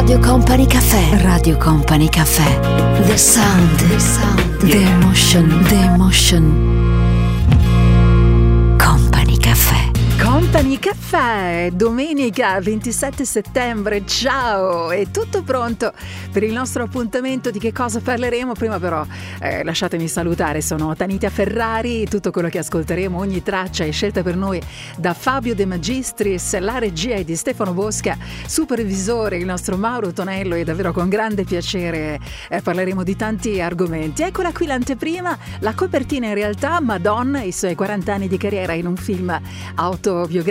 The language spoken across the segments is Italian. Radio Company Cafè. Radio Company Cafè. The sound, the sound, the emotion, the emotion. Company Cafè. Company Cafè, domenica 27 settembre, ciao! È tutto pronto per il nostro appuntamento. Di che cosa parleremo? Prima però lasciatemi salutare, sono Tanita Ferrari, tutto quello che ascolteremo, ogni traccia è scelta per noi da Fabio De Magistris, la regia è di Stefano Bosca, supervisore il nostro Mauro Tonello, e davvero con grande piacere parleremo di tanti argomenti. Eccola qui l'anteprima, la copertina in realtà, Madonna, i suoi 40 anni di carriera in un film auto biografico.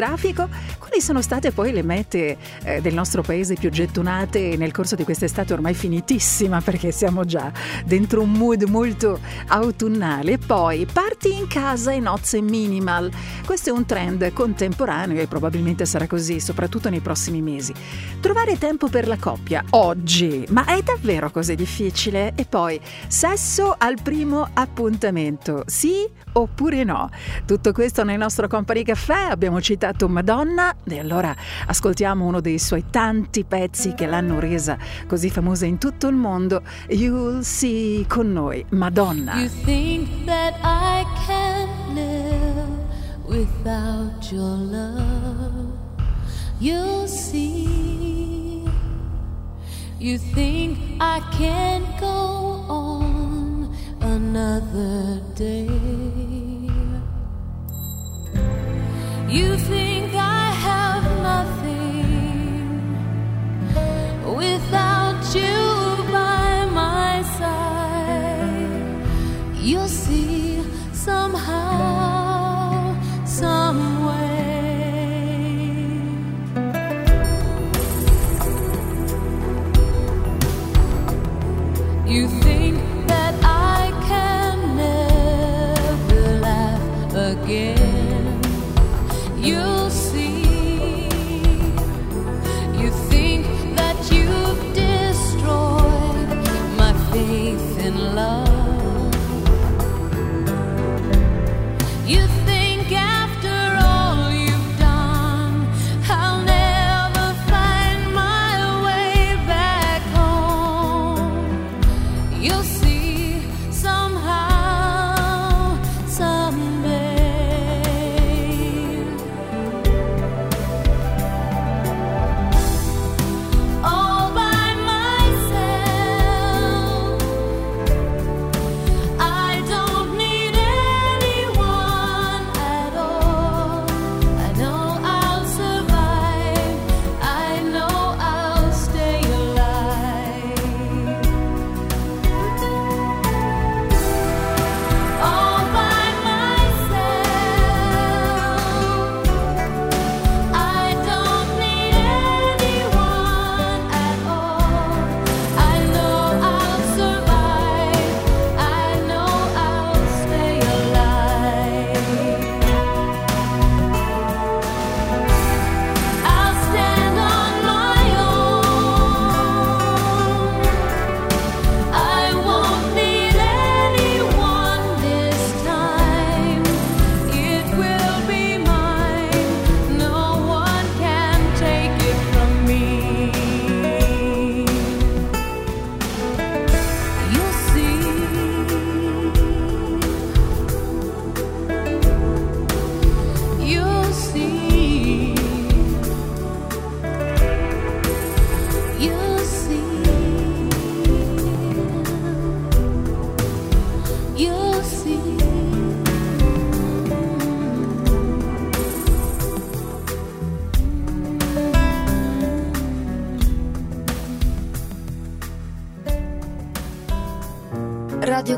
Quali sono state poi le mete del nostro paese più gettonate nel corso di quest'estate ormai finitissima, perché siamo già dentro un mood molto autunnale? Poi party in casa e nozze minimal, questo è un trend contemporaneo e probabilmente sarà così soprattutto nei prossimi mesi. Trovare tempo per la coppia oggi, ma è davvero così difficile? E poi sesso al primo appuntamento, sì oppure no? Tutto questo nel nostro Company Cafè. Abbiamo citato Madonna e allora ascoltiamo uno dei suoi tanti pezzi che l'hanno resa così famosa in tutto il mondo. You'll see con noi Madonna. You think that I can live without your love, you'll see. You think I can go on another day. You think I have nothing without you by my side. You'll see somehow, some way. You think that I can never laugh again. You'll see. You think that you've destroyed my faith in love. You think after all you've done, I'll never find my way back home. You'll see somehow, someday. Radio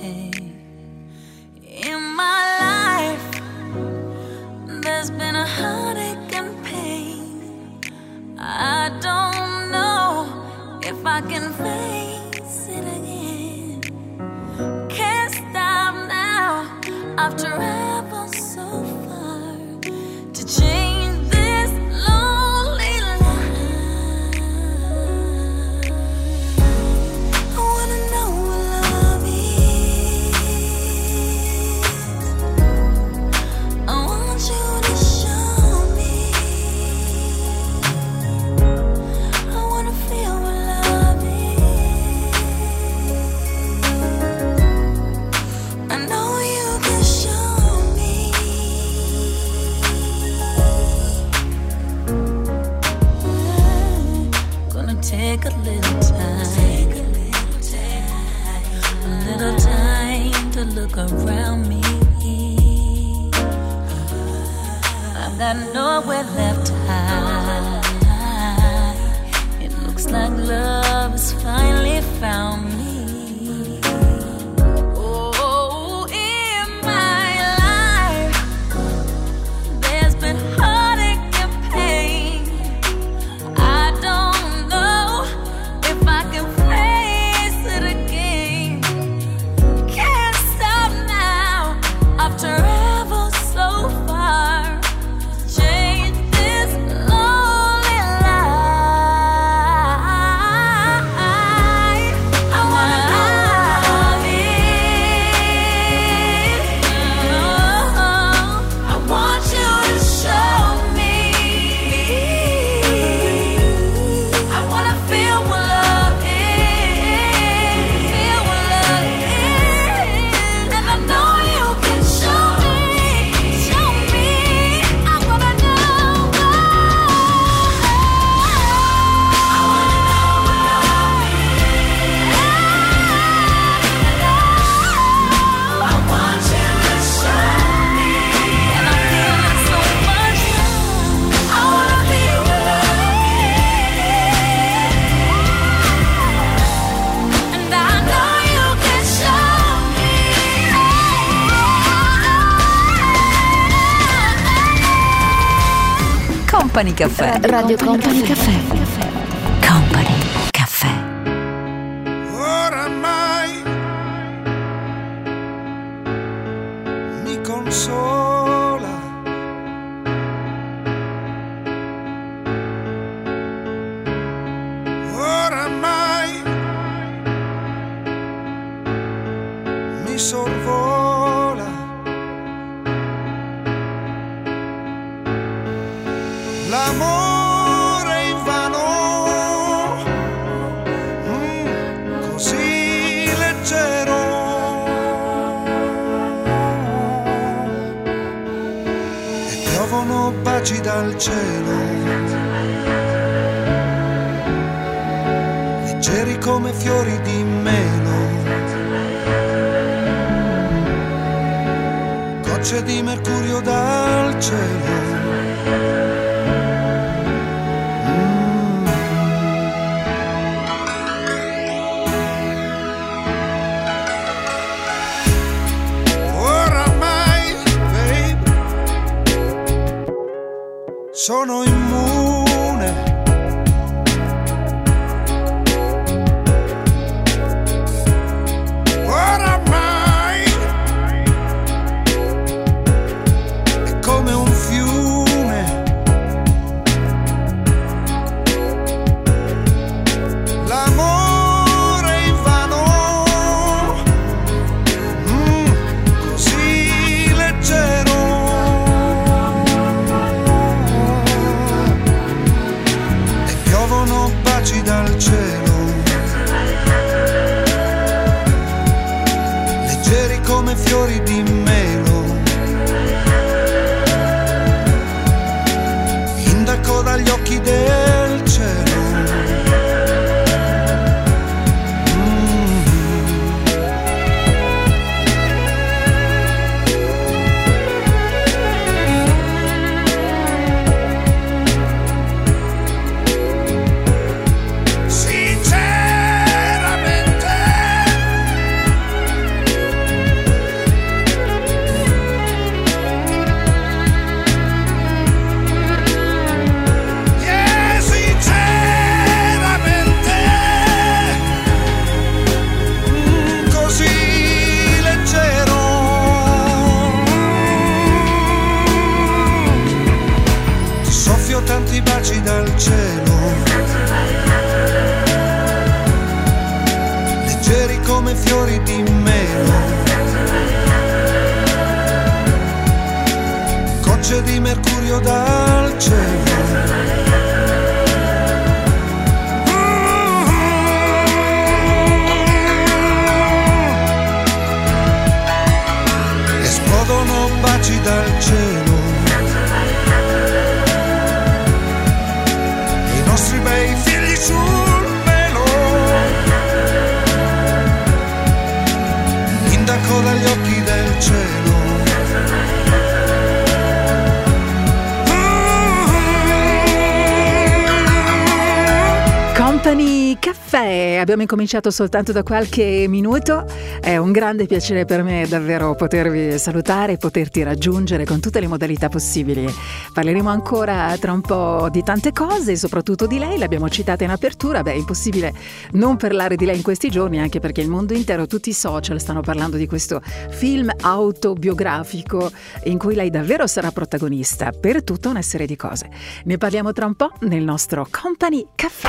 Hey, in my life, there's been a heartache and pain. I don't know if I can face it again. Can't stop now. I've traveled so far. Company Cafè. Radio Company Cafè. Company Cafè. Oramai mi consola oramai mi sorvola. L'amore invano, così leggero. E piovono baci dal cielo, leggeri come fiori di melo, gocce di mercurio dal cielo. Sono immune oramai, è come un fiume, l'amore invano, così leggero. tanti baci dal cielo, leggeri come fiori di melo, gocce di mercurio dal cielo. Esplodono baci dal cielo, i nostri bei figli sul velo, indaco dagli occhi del cielo. Company Cafè, abbiamo incominciato soltanto da qualche minuto, è un grande piacere per me davvero potervi salutare, poterti raggiungere con tutte le modalità possibili. Parleremo ancora tra un po' di tante cose, soprattutto di lei, l'abbiamo citata in apertura, beh è impossibile non parlare di lei in questi giorni, anche perché il mondo intero, tutti i social stanno parlando di questo film autobiografico in cui lei davvero sarà protagonista per tutta una serie di cose. Ne parliamo tra un po' nel nostro Company Cafè.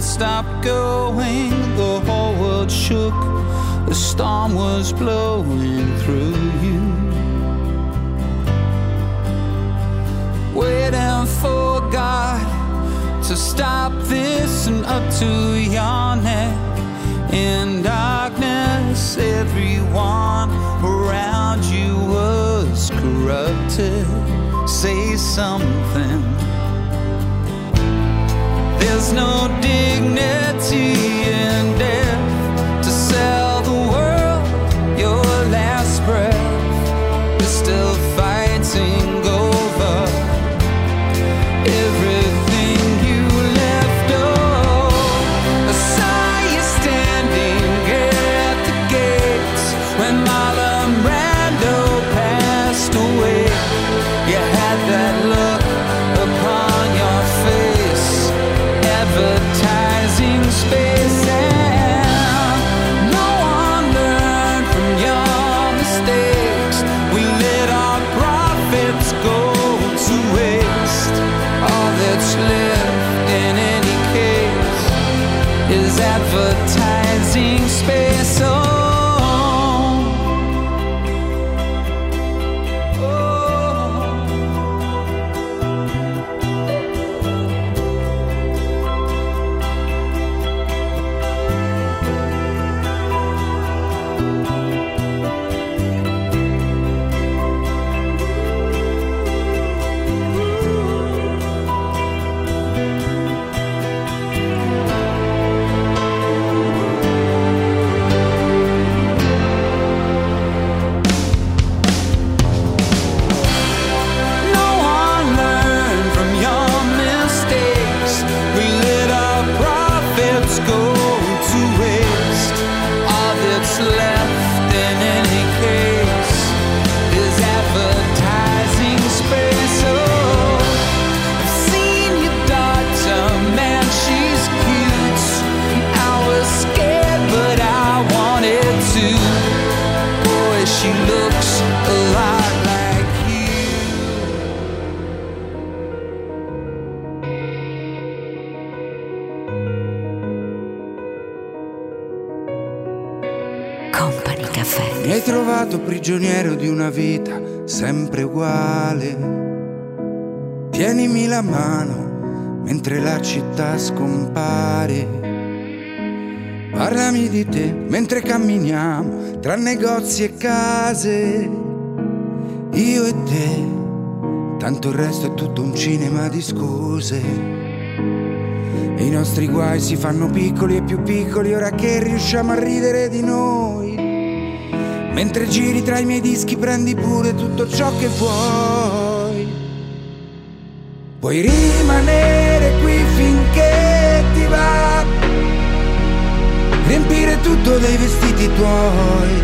Stopped going, the whole world shook, the storm was blowing through you, waiting for God to stop this and up to your neck, in darkness everyone around you was corrupted, say something. There's no dignity in death to sell the world your last breath. You're still fighting over everything you left. Oh, I saw you standing at the gates when Marlon Brando passed away. You had that look upon your face, advertising space, and no one learned from your mistakes. We let our profits go to waste. All that's left in any case is advertising space. Oh. Mi hai trovato prigioniero di una vita sempre uguale. Tienimi la mano mentre la città scompare. Parlami di te mentre camminiamo tra negozi e case. Io e te, tanto il resto è tutto un cinema di scuse. E i nostri guai si fanno piccoli e più piccoli ora che riusciamo a ridere di noi. Mentre giri tra i miei dischi prendi pure tutto ciò che vuoi. Puoi rimanere qui finché ti va, riempire tutto dei vestiti tuoi,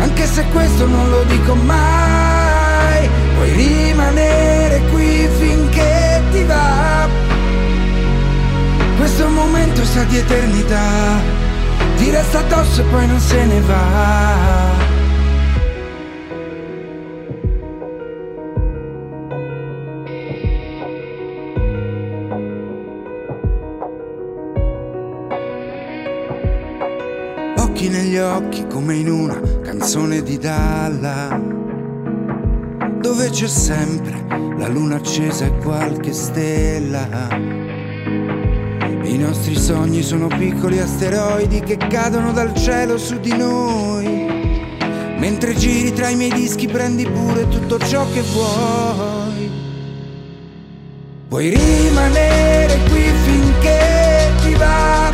anche se questo non lo dico mai. Puoi rimanere qui finché ti va, questo momento sa di eternità, ti resta addosso e poi non se ne va. Negli occhi come in una canzone di Dalla, dove c'è sempre la luna accesa e qualche stella. I nostri sogni sono piccoli asteroidi che cadono dal cielo su di noi. Mentre giri tra i miei dischi prendi pure tutto ciò che vuoi. Puoi rimanere qui finché ti va,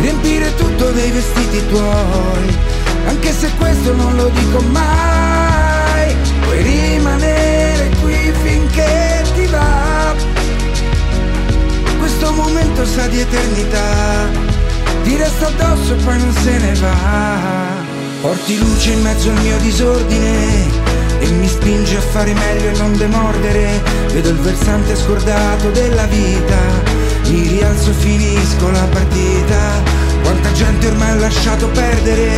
riempire tutto dei vestiti tuoi, anche se questo non lo dico mai. Puoi rimanere qui finché ti va, questo momento sa di eternità, ti resta addosso e poi non se ne va. Porti luce in mezzo al mio disordine e mi spinge a fare meglio e non demordere. Vedo il versante scordato della vita, mi rialzo e finisco la partita. Quanta gente ormai ha lasciato perdere,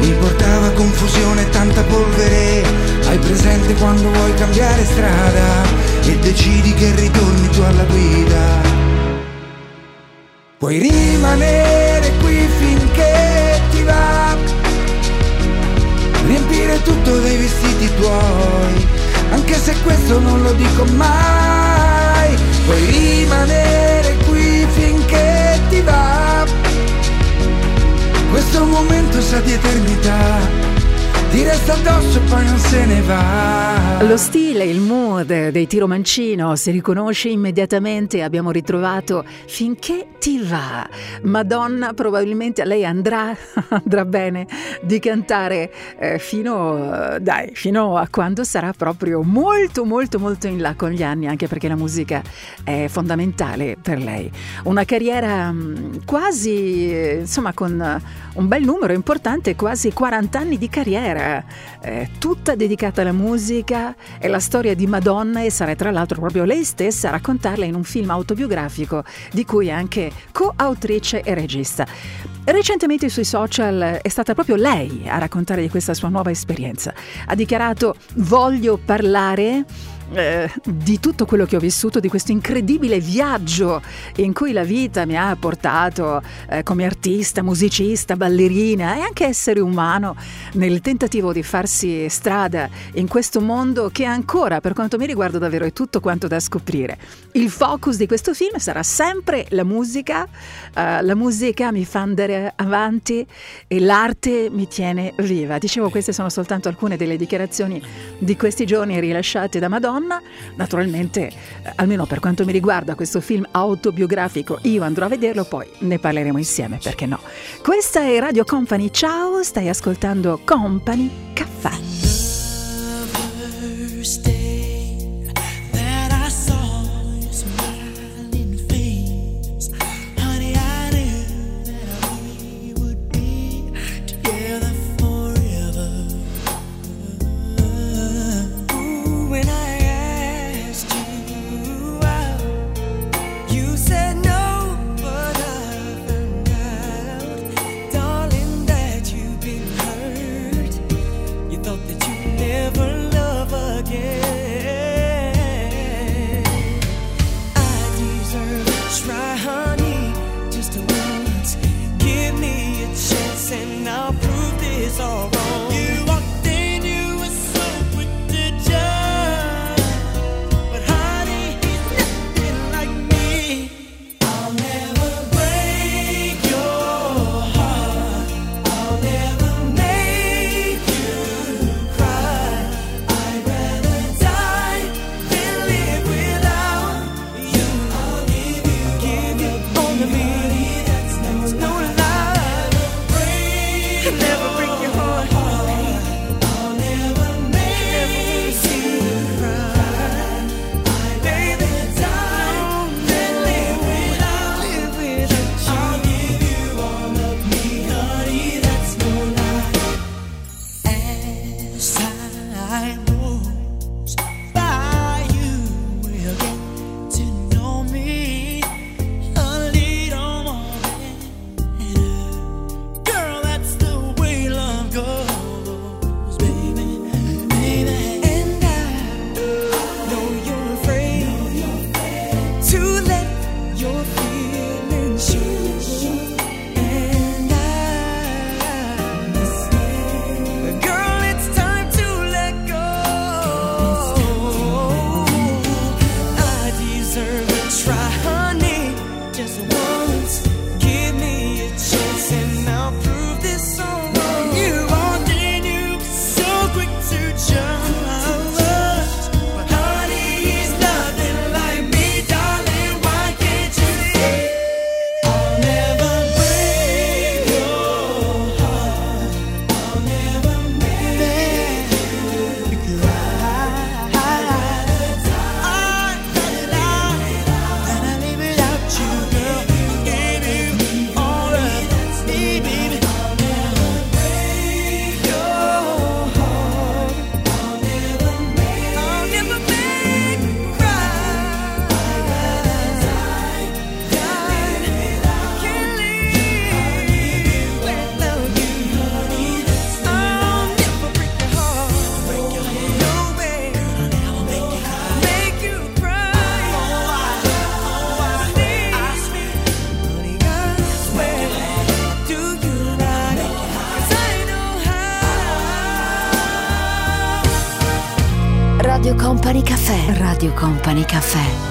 mi portava confusione e tanta polvere. Hai presente quando vuoi cambiare strada e decidi che ritorni tu alla guida. Puoi rimanere qui finché ti va, riempire tutto dei vestiti tuoi, anche se questo non lo dico mai. Puoi rimanere finché ti va, questo momento sa di eternità, ti resta addosso e poi non se ne va. Lo stile, il mood dei Tiromancino si riconosce immediatamente. Abbiamo ritrovato Finché ti va. Madonna, probabilmente a lei andrà bene di cantare fino a quando sarà proprio molto molto molto in là con gli anni, anche perché la musica è fondamentale per lei. Una carriera quasi, insomma, con un bel numero importante, quasi 40 anni di carriera, tutta dedicata alla musica. È la storia di Madonna e sarà tra l'altro proprio lei stessa a raccontarla in un film autobiografico di cui è anche coautrice e regista. Recentemente sui social è stata proprio lei a raccontare di questa sua nuova esperienza. Ha dichiarato: voglio parlare di tutto quello che ho vissuto, di questo incredibile viaggio in cui la vita mi ha portato come artista, musicista, ballerina e anche essere umano, nel tentativo di farsi strada in questo mondo che ancora, per quanto mi riguarda, davvero è tutto quanto da scoprire. Il focus di questo film sarà sempre la musica. La musica mi fa andare avanti e l'arte mi tiene viva. Dicevo, queste sono soltanto alcune delle dichiarazioni di questi giorni rilasciate da Madonna. Naturalmente, almeno per quanto mi riguarda, questo film autobiografico io andrò a vederlo, poi ne parleremo insieme, perché no? Questa è Radio Company, ciao, stai ascoltando Company Cafè. Thought that Radio Company Cafè.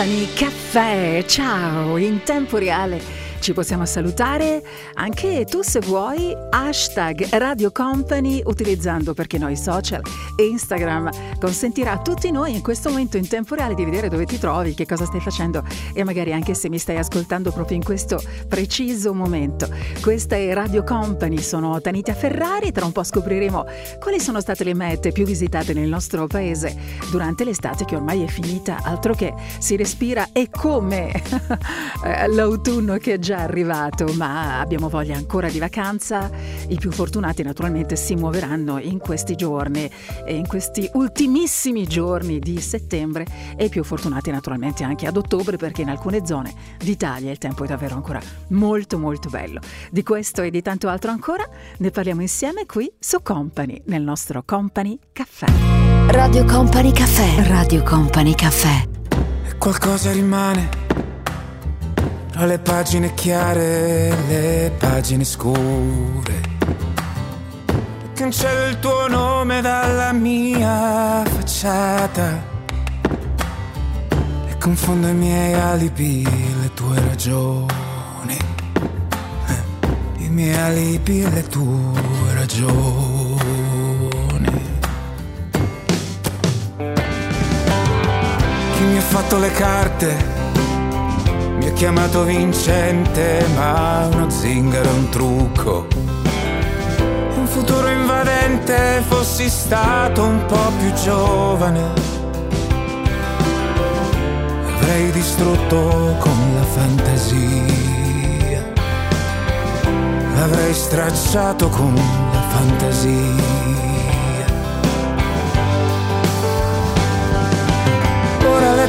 Company Cafè. Ciao, in tempo reale ci possiamo salutare anche tu se vuoi, hashtag Radio Company, utilizzando perché no i social e Instagram consentirà a tutti noi in questo momento in tempo reale di vedere dove ti trovi, che cosa stai facendo e magari anche se mi stai ascoltando proprio in questo preciso momento. Questa è Radio Company, sono Tanita Ferrari, tra un po' scopriremo quali sono state le mete più visitate nel nostro paese durante l'estate che ormai è finita, altro che si respira e come l'autunno che è già arrivato, ma abbiamo voglia ancora di vacanza. I più fortunati naturalmente si muoveranno in questi giorni e in questi ultimissimi giorni di settembre e i più fortunati naturalmente anche ad ottobre, perché in alcune zone d'Italia il tempo è davvero ancora molto molto bello. Di questo e di tanto altro ancora ne parliamo insieme qui su Company, nel nostro Company Cafè. Radio Company Cafè. Radio Company Cafè. E qualcosa rimane tra le pagine chiare e le pagine scure, cancello il tuo nome dalla mia facciata e confondo i miei alibi, le tue ragioni, i miei alibi, le tue ragioni. Chi mi ha fatto le carte mi ha chiamato vincente, ma uno zingaro è un trucco, un futuro invadente. Fossi stato un po' più giovane avrei distrutto con la fantasia, l'avrei stracciato con la fantasia. Ora le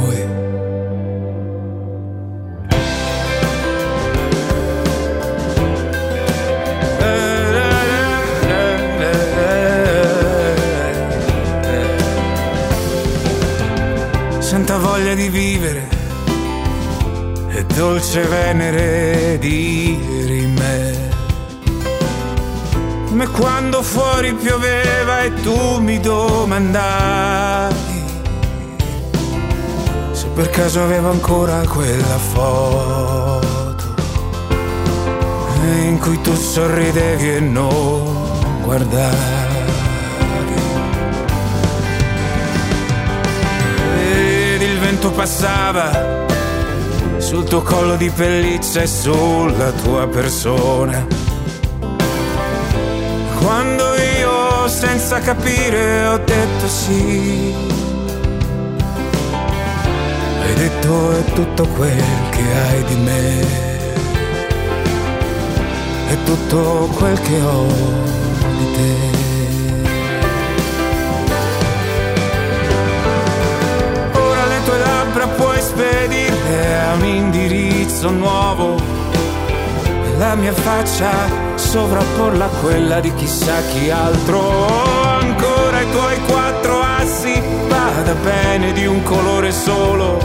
Santa voglia di vivere e dolce venere di me, come quando fuori pioveva e tu mi domandavi se per caso avevo ancora quella foto in cui tu sorridevi e non guardavi. Passava sul tuo collo di pelliccia e sulla tua persona, quando io senza capire ho detto sì, hai detto è tutto quel che hai di me, è tutto quel che ho di te. Puoi spedirle a un indirizzo nuovo e la mia faccia sovrapporla a quella di chissà chi altro. Oh, ancora i tuoi quattro assi, vada bene di un colore solo,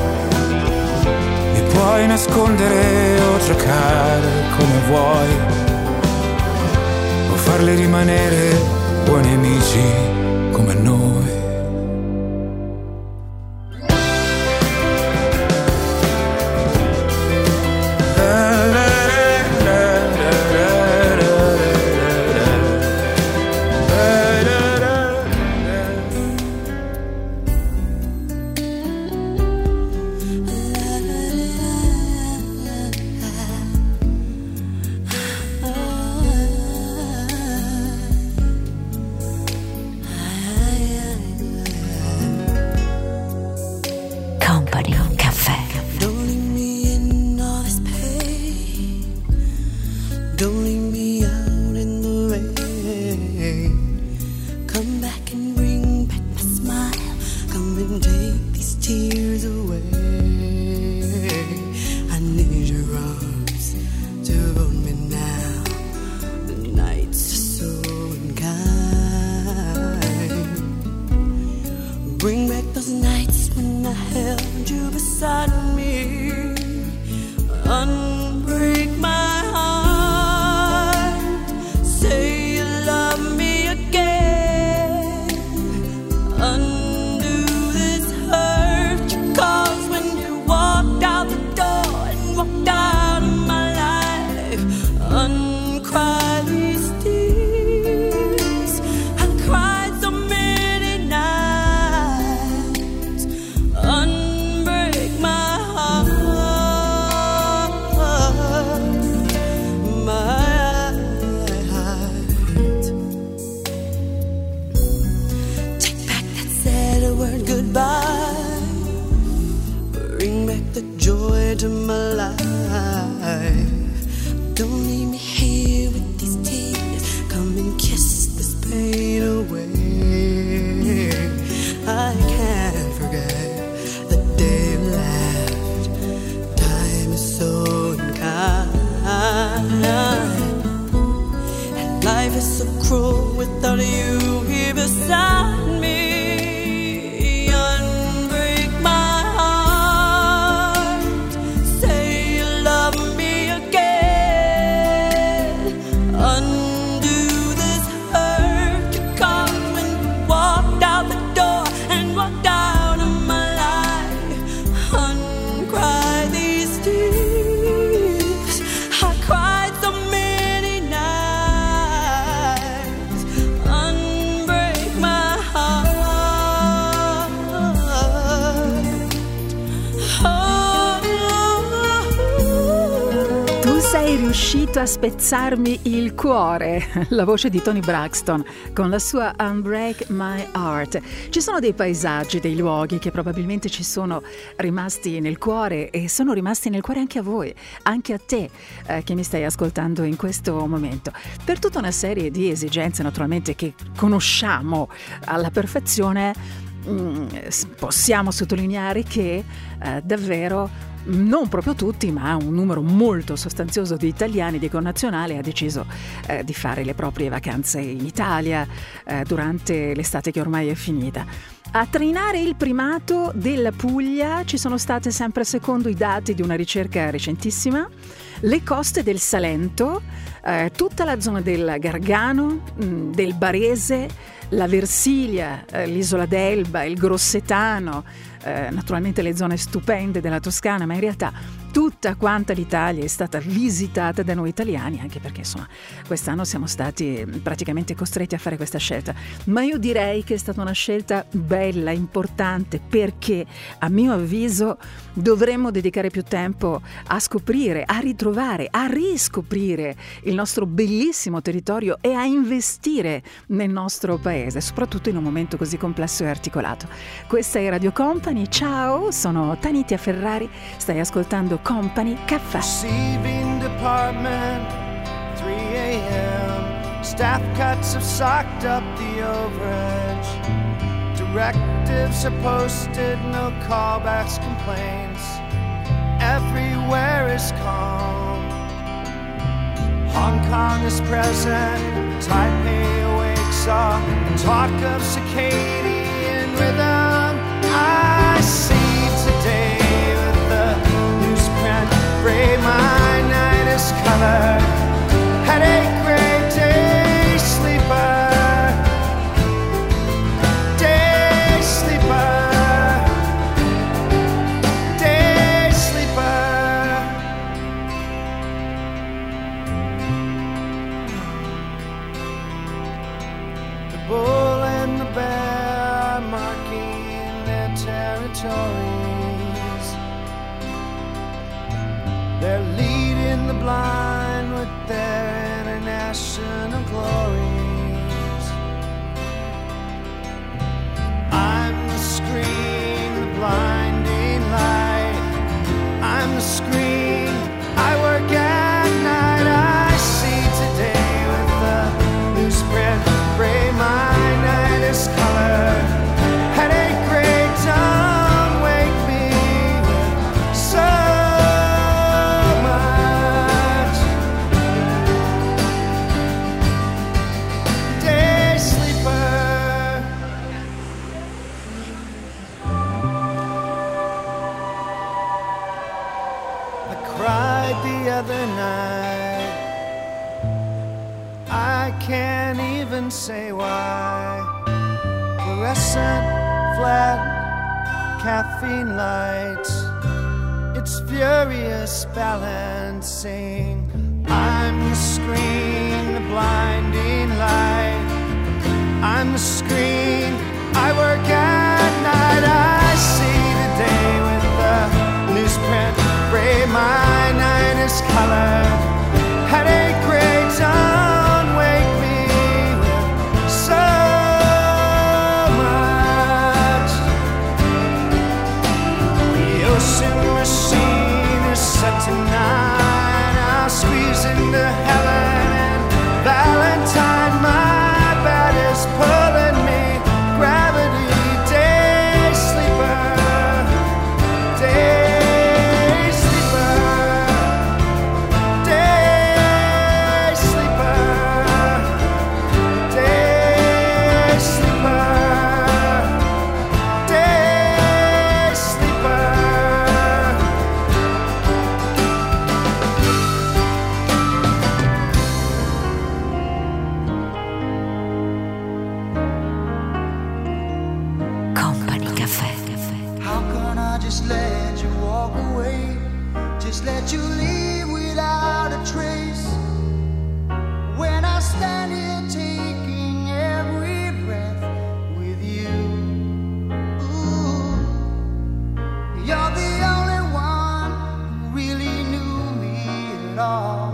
li puoi nascondere o giocare come vuoi o farli rimanere buoni amici come noi. Tears away, I need your arms. word goodbye. Bring back the joy to my life. Don't leave me here with these tears. Come and kiss this pain away. I can't forget the day we laughed. Time is so unkind. Life is so cruel without you here beside me. Unbreak my heart. Say you love me again. Undo this hurt. You come and walked out the door and walked out of my life. Uncry these tears. I cried so many nights. Riuscito a spezzarmi il cuore, la voce di Tony Braxton con la sua Unbreak My Heart. Ci sono dei paesaggi, dei luoghi che probabilmente ci sono rimasti nel cuore e sono rimasti nel cuore anche a voi, anche a te che mi stai ascoltando in questo momento, per tutta una serie di esigenze naturalmente che conosciamo alla perfezione. Possiamo sottolineare che davvero non proprio tutti, ma un numero molto sostanzioso di italiani, di connazionali, ha deciso di fare le proprie vacanze in Italia durante l'estate che ormai è finita. A trainare il primato della Puglia ci sono state, sempre secondo i dati di una ricerca recentissima, le coste del Salento, tutta la zona del Gargano, del Barese, la Versilia, l'isola d'Elba, il Grossetano, naturalmente le zone stupende della Toscana, ma in realtà tutta quanta l'Italia è stata visitata da noi italiani, anche perché insomma quest'anno siamo stati praticamente costretti a fare questa scelta. Ma io direi che è stata una scelta bella, importante, perché a mio avviso dovremmo dedicare più tempo a scoprire, a ritrovare, a riscoprire il nostro bellissimo territorio e a investire nel nostro paese, soprattutto in un momento così complesso e articolato. Questa è Radio Company. Ciao, sono Tanita Ferrari, stai ascoltando Company Cafè. Receiving department, 3 a.m. Staff cuts have socked up the overage. Directives are posted, no callbacks, complaints. Everywhere is calm. Hong Kong is present, Taipei wakes up. Talk of circadian rhythm. I see today with the newsprint gray, my night is colored. Had a great day sleeper, day sleeper, day sleeper. The bull and the bear marking territories. They're leading the blind with their international glories. I'm the screen, the blinding light. I'm the screen, I work at night. I see today with the newsprint gray, my night is colored. Other night, I can't even say why. Fluorescent, flat, caffeine lights. It's furious balancing. I'm the screen, the blinding light. I'm the screen, I work at night. I see the day with the newsprint gray, my night is color. Had a great dawn, wake me with so much. Just let you walk away, just let you leave without a trace. When I stand here taking every breath with you, ooh, you're the only one who really knew me at all.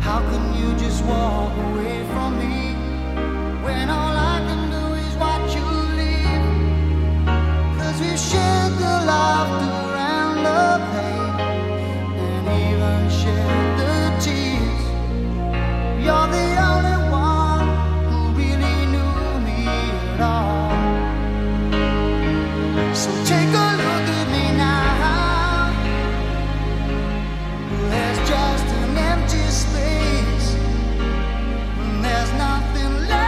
How can you just walk away from me when all I can do is watch you leave? 'Cause we shared the laughter and the pain, and even shared the tears. You're the only one who really knew me at all. So take a look at me now. There's just an empty space, and there's nothing left.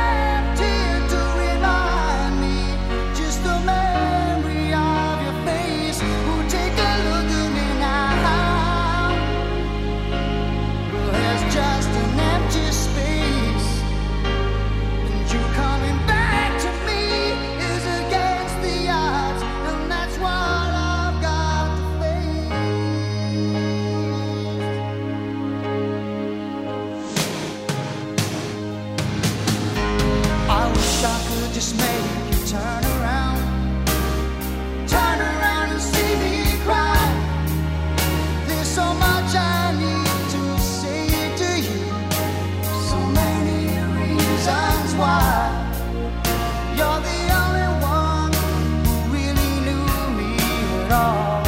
Just make you turn around and see me cry. There's so much I need to say to you, so many reasons why. You're the only one who really knew me at all.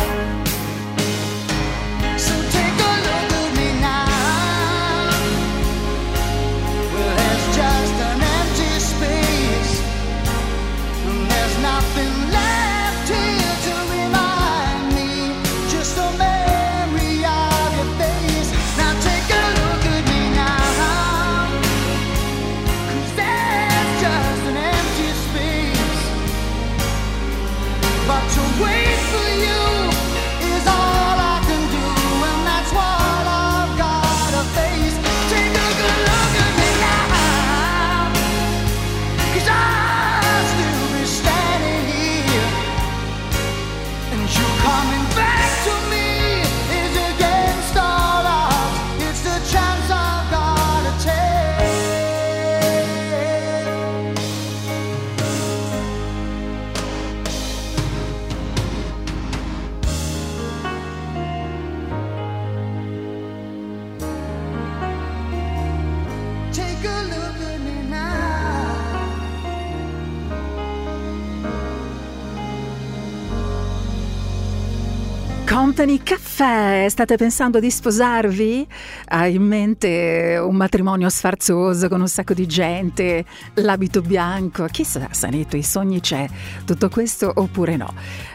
Company Cafè, state pensando di sposarvi? Hai in mente un matrimonio sfarzoso con un sacco di gente, l'abito bianco, chissà se nei tuoi sogni c'è tutto questo oppure no.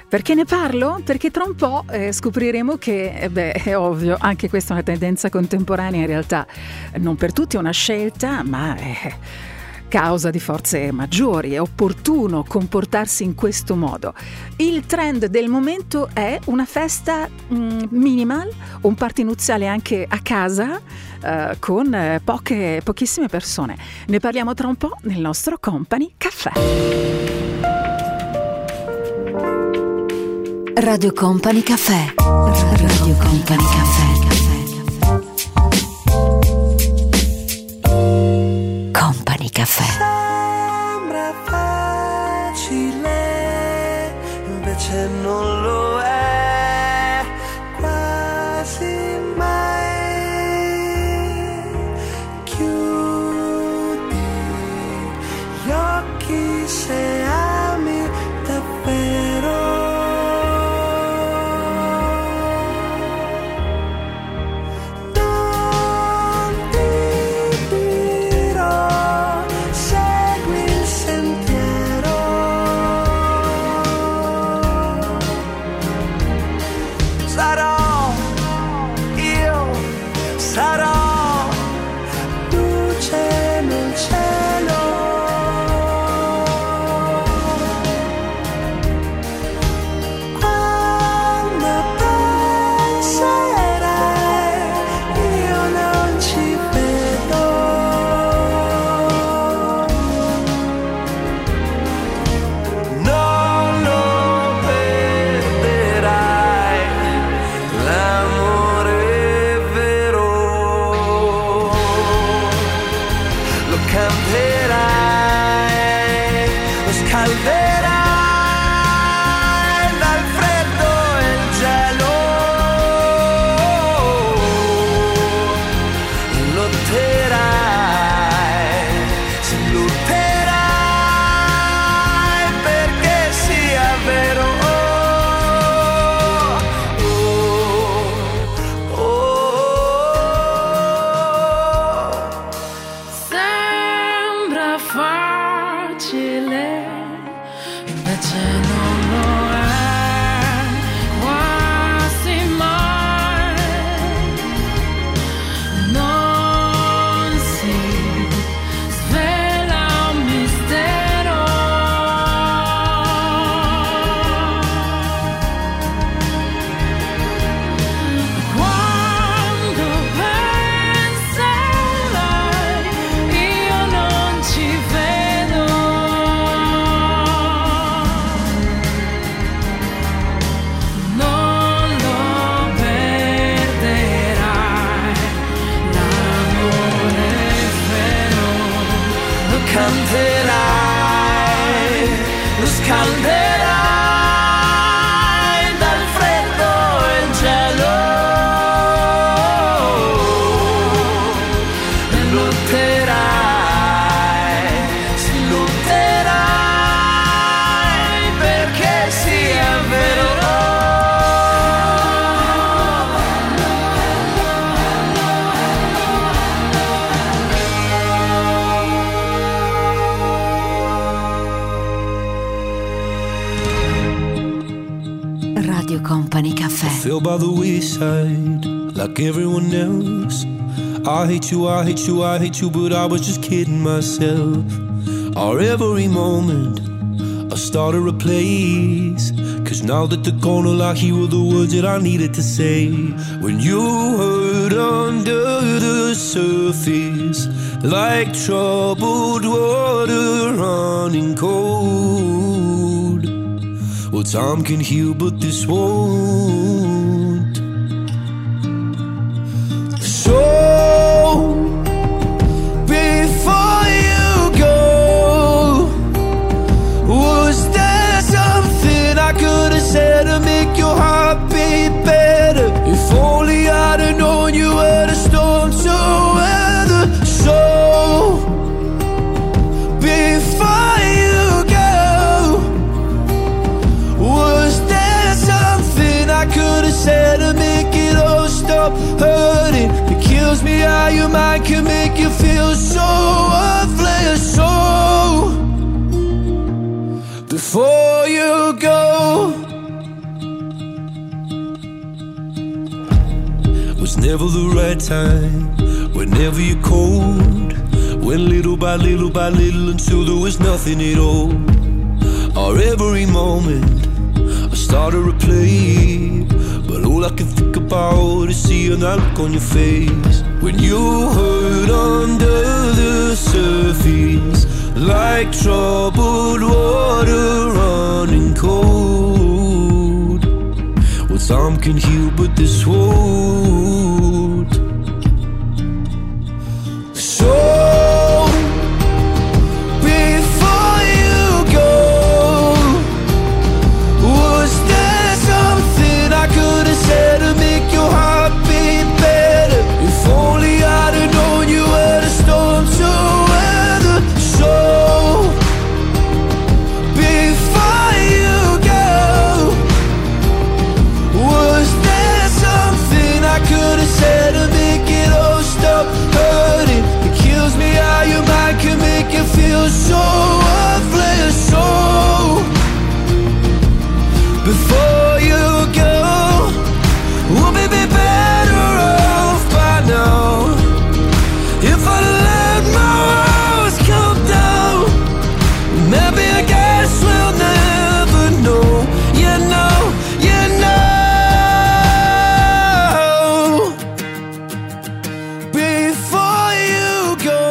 Perché ne parlo? Perché tra un po' scopriremo che, è ovvio, anche questa è una tendenza contemporanea, in realtà non per tutti è una scelta, ma... causa di forze maggiori, è opportuno comportarsi in questo modo. Il trend del momento è una festa minimal, un party nuziale anche a casa, con pochissime persone. Ne parliamo tra un po' nel nostro Company Cafè. Radio Company Cafè. Radio Company Cafè. Company Cafè. Sembra facile, invece non lo è quasi mai. Chiudi gli occhi se ami davvero. scalderai, lo scalderai dal freddo e il gelo, e lotterai, se lotterai perché sia vero. By the wayside, like everyone else, I hate you, I hate you, I hate you, but I was just kidding myself. Our every moment, I started a place, 'cause now that they're gone, all I hear were the words that I needed to say. When you hurt under the surface, like troubled water running cold, well, time can heal, but this won't. To make your heart beat better, if only I'd have known you were the storm to weather. So before you go, was there something I could have said to make it all stop hurting? It kills me how your mind can make you feel so worthless. So before you go, was never the right time, whenever you're cold, went little by little by little until there was nothing at all. Our every moment, I started to play, but all I can think about is seeing that look on your face. When you hurt under the surface, like troubled water running cold, some can heal, but this won't. So before you go, was there something I could have said to make your heart beat better? If only I'd have known you were the storm to weather. So so worthless, so before you go, we'll be better off by now. If I let my walls come down, maybe I guess we'll never know. You know, you know, before you go,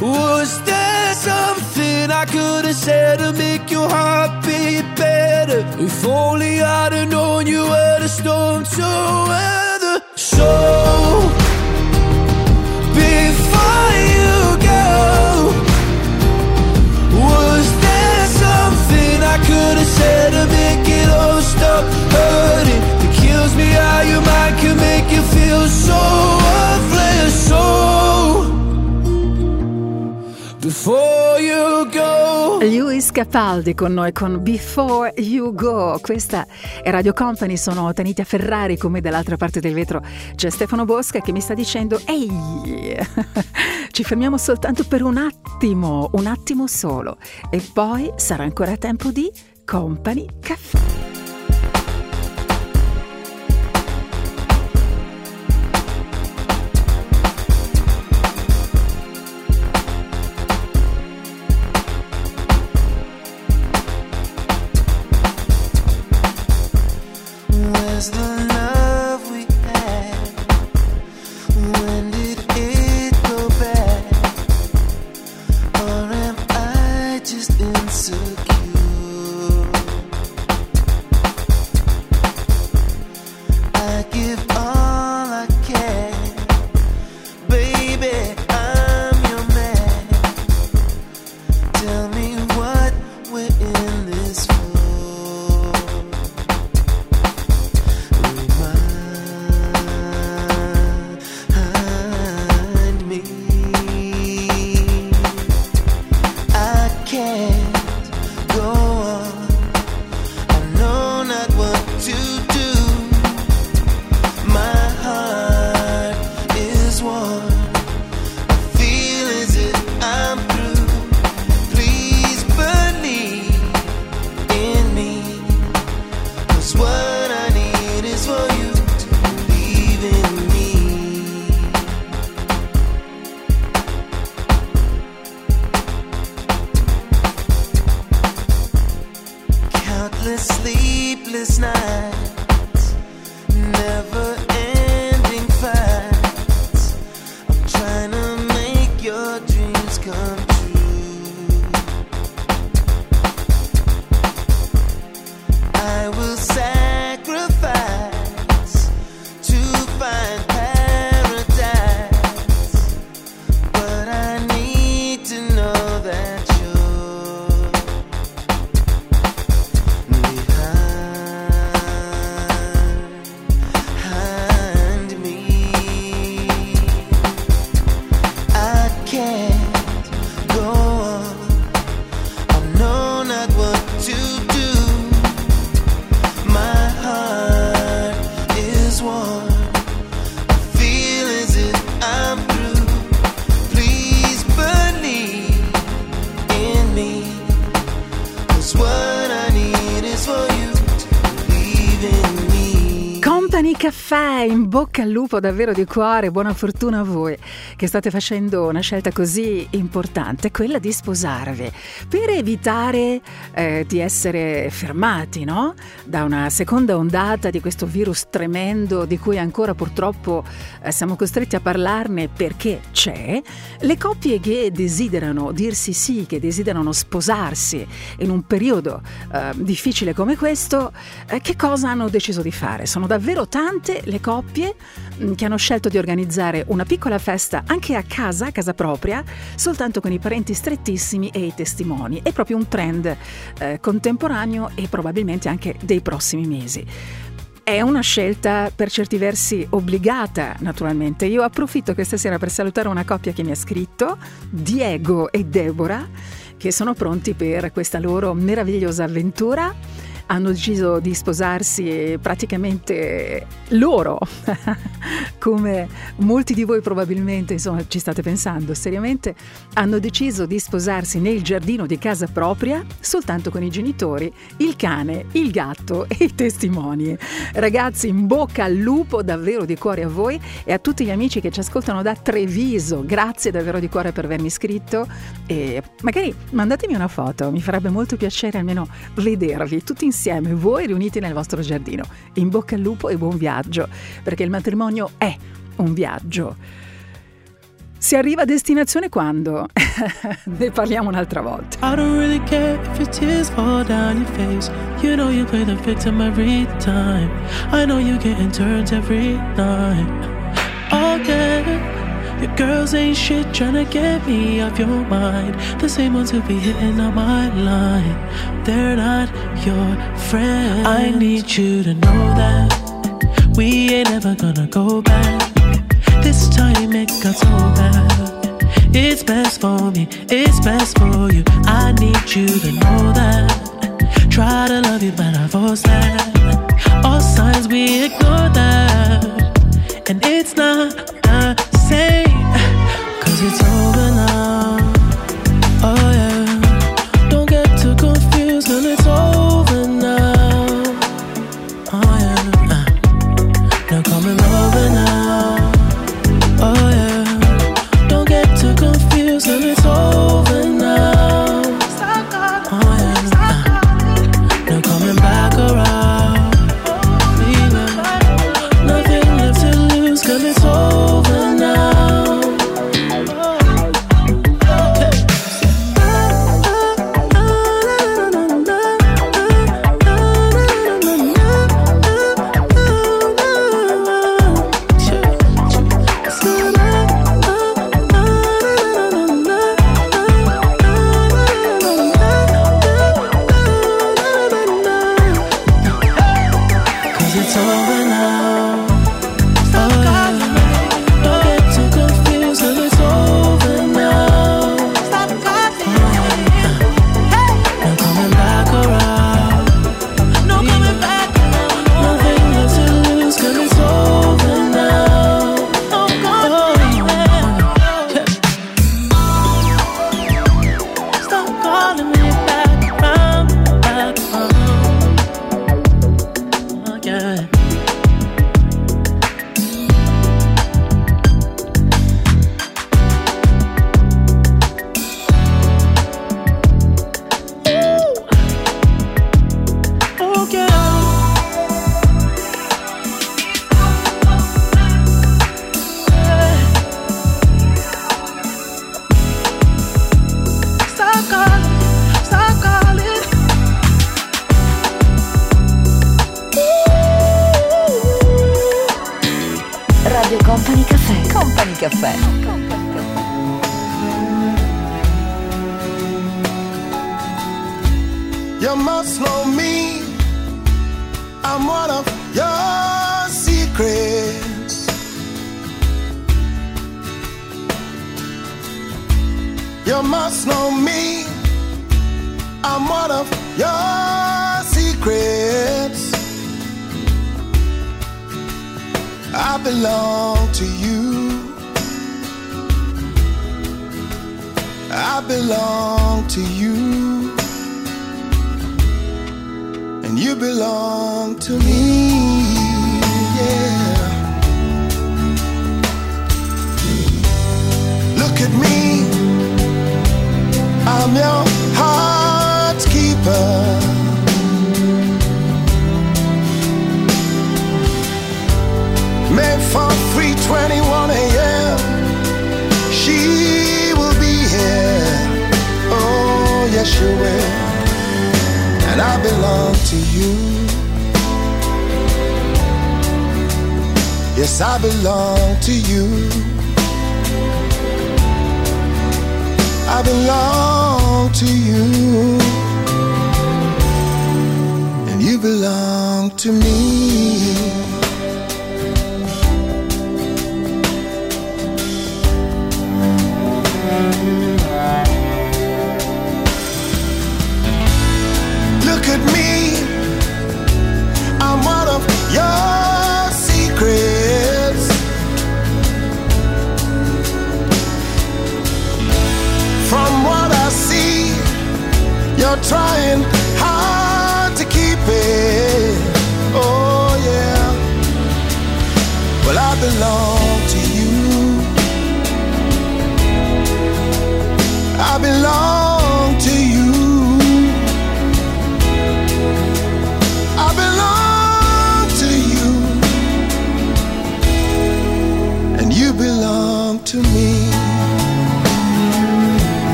was there something I could have said to make your heart beat better? If only I'd have known you were the storm to weather. So, before Luis Capaldi con noi con Before You Go. Questa è Radio Company, sono Tanita Ferrari, come dall'altra parte del vetro c'è Stefano Bosca che mi sta dicendo ehi, ci fermiamo soltanto per un attimo solo, e poi sarà ancora tempo di Company Cafè. In bocca al lupo davvero di cuore, buona fortuna a voi che state facendo una scelta così importante, quella di sposarvi, per evitare di essere fermati, no? Da una seconda ondata di questo virus tremendo di cui ancora purtroppo siamo costretti a parlarne, perché c'è. Le coppie che desiderano dirsi sì, che desiderano sposarsi in un periodo difficile come questo, che cosa hanno deciso di fare? Sono davvero tante le coppie che hanno scelto di organizzare una piccola festa anche a casa propria, soltanto con i parenti strettissimi e i testimoni. È proprio un trend contemporaneo e probabilmente anche dei prossimi mesi. È una scelta per certi versi obbligata, naturalmente. Io approfitto questa sera per salutare una coppia che mi ha scritto, Diego e Deborah, che sono pronti per questa loro meravigliosa avventura. Hanno deciso di sposarsi praticamente loro, come molti di voi probabilmente, insomma, ci state pensando seriamente. Hanno deciso di sposarsi nel giardino di casa propria, soltanto con i genitori, il cane, il gatto e i testimoni. Ragazzi, in bocca al lupo davvero di cuore a voi e a tutti gli amici che ci ascoltano da Treviso. Grazie davvero di cuore per avermi iscritto e magari mandatemi una foto, mi farebbe molto piacere almeno vedervi tutti insieme, voi riuniti nel vostro giardino. In bocca al lupo e buon viaggio, perché il matrimonio è un viaggio. Si arriva a destinazione quando? Ne parliamo un'altra volta. I don't really care if your tears fall down your face. You know you play the victim every time. I know you get in turns every night. Again, your girls ain't shit tryna get me off your mind. The same ones who be hitting on my line. They're not your friends. I need you to know that we ain't ever gonna go back. This time it got so bad. It's best for me, it's best for you. I need you to know that. Try to love you but I force that. All signs we ignore that. And it's not the same, cause it's over now. Oh yeah, don't get too confused, cause it's over now. Oh yeah, now coming over now. Oh yeah, don't get too confused, cause it's over now. Oh yeah, now coming back around. Leaving. Nothing left to lose, cause it's over now.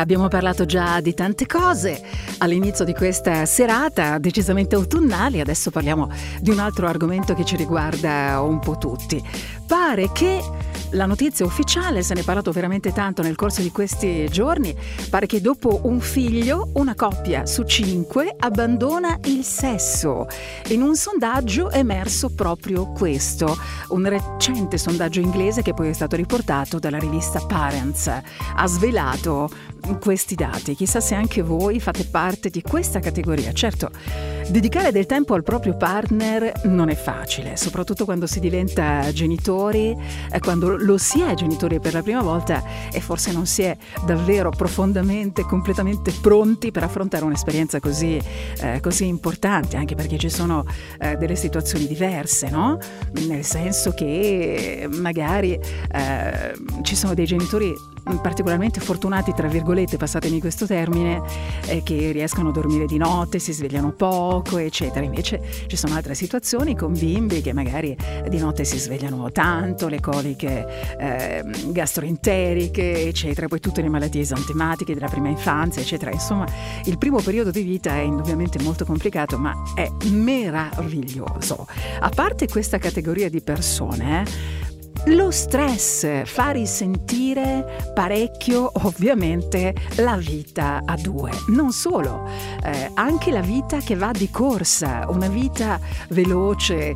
abbiamo parlato già di tante cose all'inizio di questa serata decisamente autunnali. Adesso parliamo di un altro argomento che ci riguarda un po' tutti. Pare che la notizia ufficiale, se ne è parlato veramente tanto nel corso di questi giorni, pare che dopo un figlio una coppia su 5 abbandona il sesso. In un sondaggio è emerso proprio questo, un recente sondaggio inglese che poi è stato riportato dalla rivista Parents ha svelato questi dati. Chissà se anche voi fate parte di questa categoria. Certo, dedicare del tempo al proprio partner non è facile, soprattutto quando si diventa genitori, quando lo si è genitori per la prima volta e forse non si è davvero profondamente, completamente pronti per affrontare un'esperienza così importante, anche perché ci sono delle situazioni diverse, no? Nel senso che magari ci sono dei genitori particolarmente fortunati, tra virgolette, passatemi questo termine, che riescono a dormire di notte, si svegliano poco, eccetera. Invece ci sono altre situazioni con bimbi che magari di notte si svegliano tanto, le coliche gastroenteriche, eccetera, poi tutte le malattie esantematiche della prima infanzia, eccetera. Insomma, il primo periodo di vita è indubbiamente molto complicato, ma è meraviglioso. A parte questa categoria di persone, lo stress fa risentire parecchio ovviamente la vita a due, non solo, anche la vita che va di corsa, una vita veloce,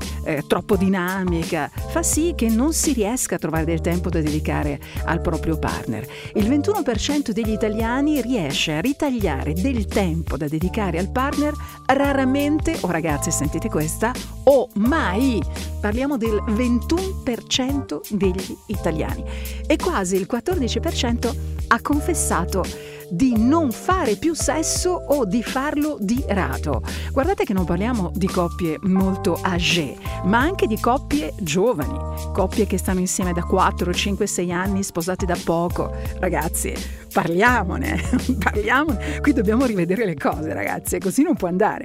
troppo dinamica, fa sì che non si riesca a trovare del tempo da dedicare al proprio partner. Il 21% degli italiani riesce a ritagliare del tempo da dedicare al partner raramente, o ragazzi sentite questa, o mai. Parliamo del 21% degli italiani e quasi il 14% ha confessato di non fare più sesso o di farlo di rado. Guardate che non parliamo di coppie molto âgée, ma anche di coppie giovani, coppie che stanno insieme da 4, 5, 6 anni, sposate da poco. Ragazzi, parliamone, qui dobbiamo rivedere le cose, ragazzi, così non può andare.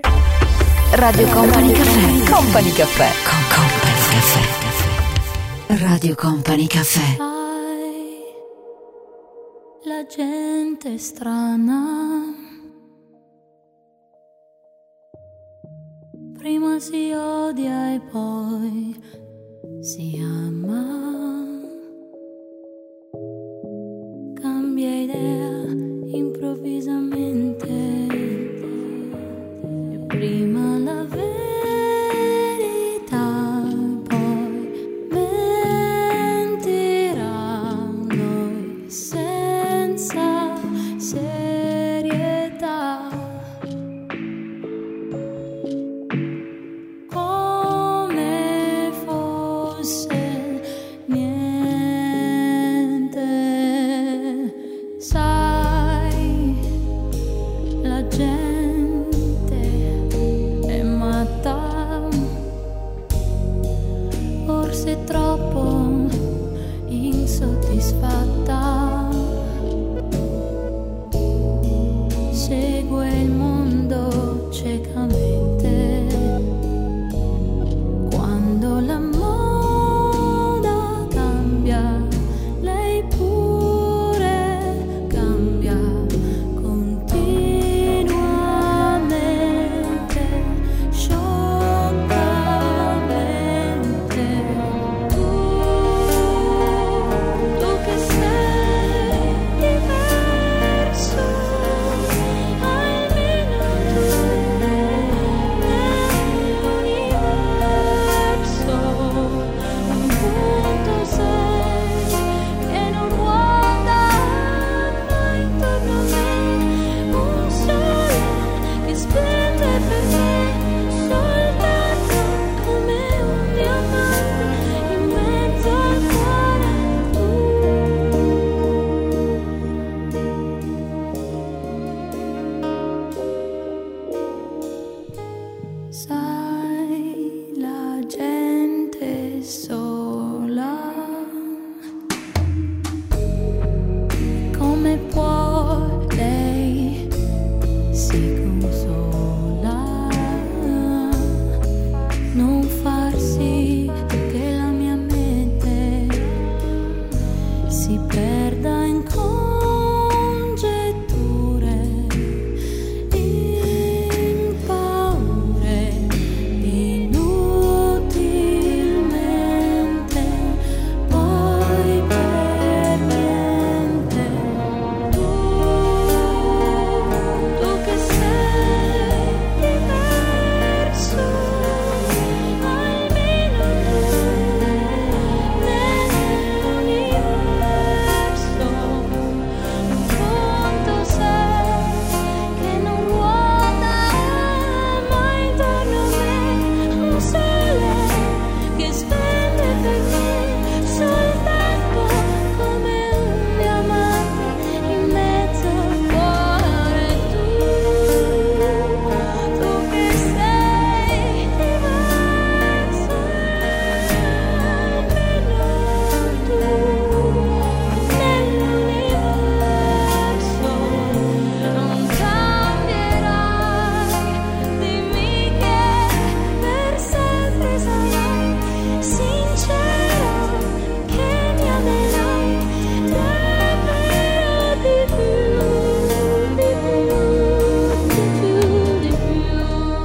Radio Company Cafè. Company Cafè. Con Company Cafè. Radio Company Cafè. Sai, la gente è strana. Prima si odia e poi si ama. Cambia idea improvvisamente. E prima la vedo.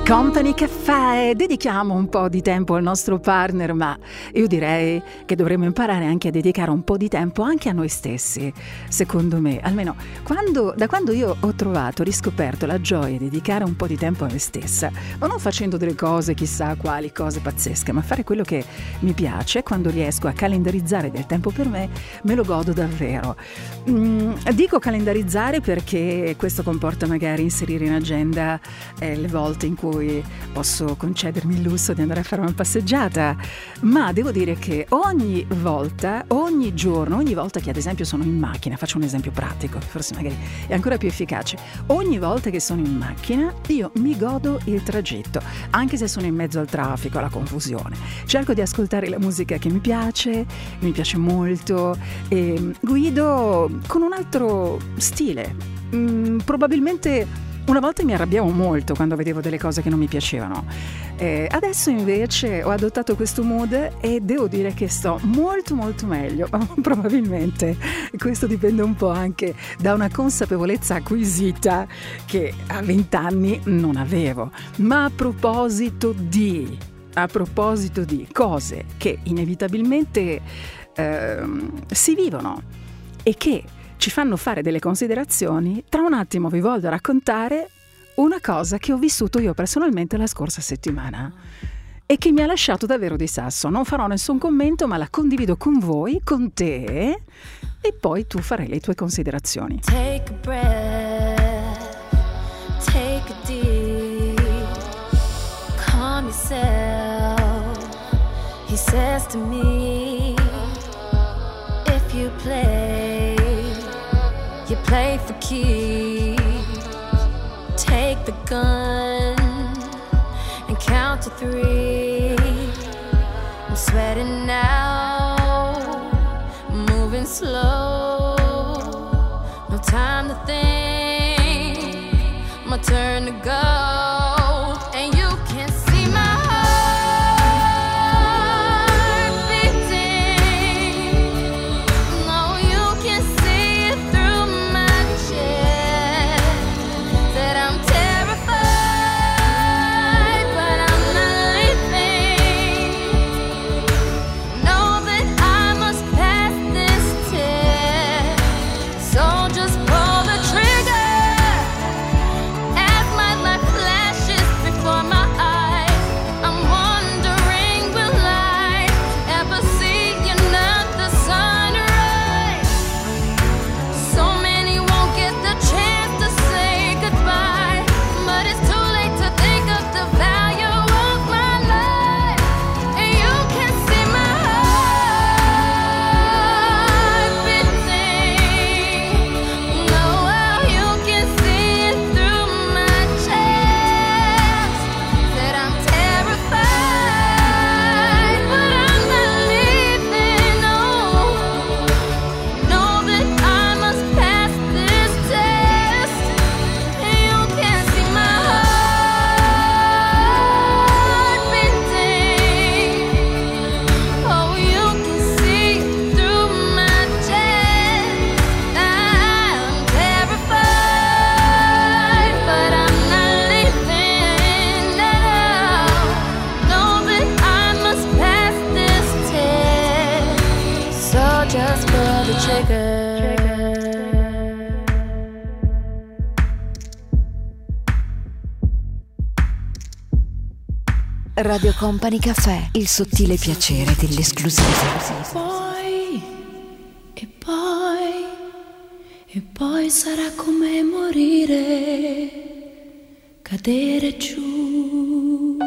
Company Cafè, dedichiamo un po' di tempo al nostro partner, ma io direi che dovremmo imparare anche a dedicare un po' di tempo anche a noi stessi, secondo me. Almeno da quando io ho riscoperto la gioia di dedicare un po' di tempo a me stessa, ma non facendo delle cose chissà quali, cose pazzesche, ma fare quello che mi piace. Quando riesco a calendarizzare del tempo per me, me lo godo davvero. Dico calendarizzare perché questo comporta magari inserire in agenda le volte in cui posso concedermi il lusso di andare a fare una passeggiata, ma devo dire che ogni giorno che ad esempio sono in macchina, faccio un esempio pratico che forse magari è ancora più efficace, ogni volta che sono in macchina io mi godo il tragitto, anche se sono in mezzo al traffico, alla confusione, cerco di ascoltare la musica che mi piace molto, e guido con un altro stile. Probabilmente una volta mi arrabbiavo molto quando vedevo delle cose che non mi piacevano. Adesso invece ho adottato questo mood e devo dire che sto molto molto meglio. Probabilmente questo dipende un po' anche da una consapevolezza acquisita che a 20 anni non avevo. Ma a proposito di cose che inevitabilmente si vivono e che ci fanno fare delle considerazioni, tra un attimo vi voglio raccontare una cosa che ho vissuto io personalmente la scorsa settimana e che mi ha lasciato davvero di sasso. Non farò nessun commento, ma la condivido con voi, con te, e poi tu farai le tue considerazioni. Take a breath, take a deep, calm yourself, he says to me, if you play for keeps, take the gun and count to 3. I'm sweating now, moving slow, no time to think, my turn to go. Radio Company Cafè, il sottile piacere dell'esclusiva. E poi sarà come morire, cadere giù,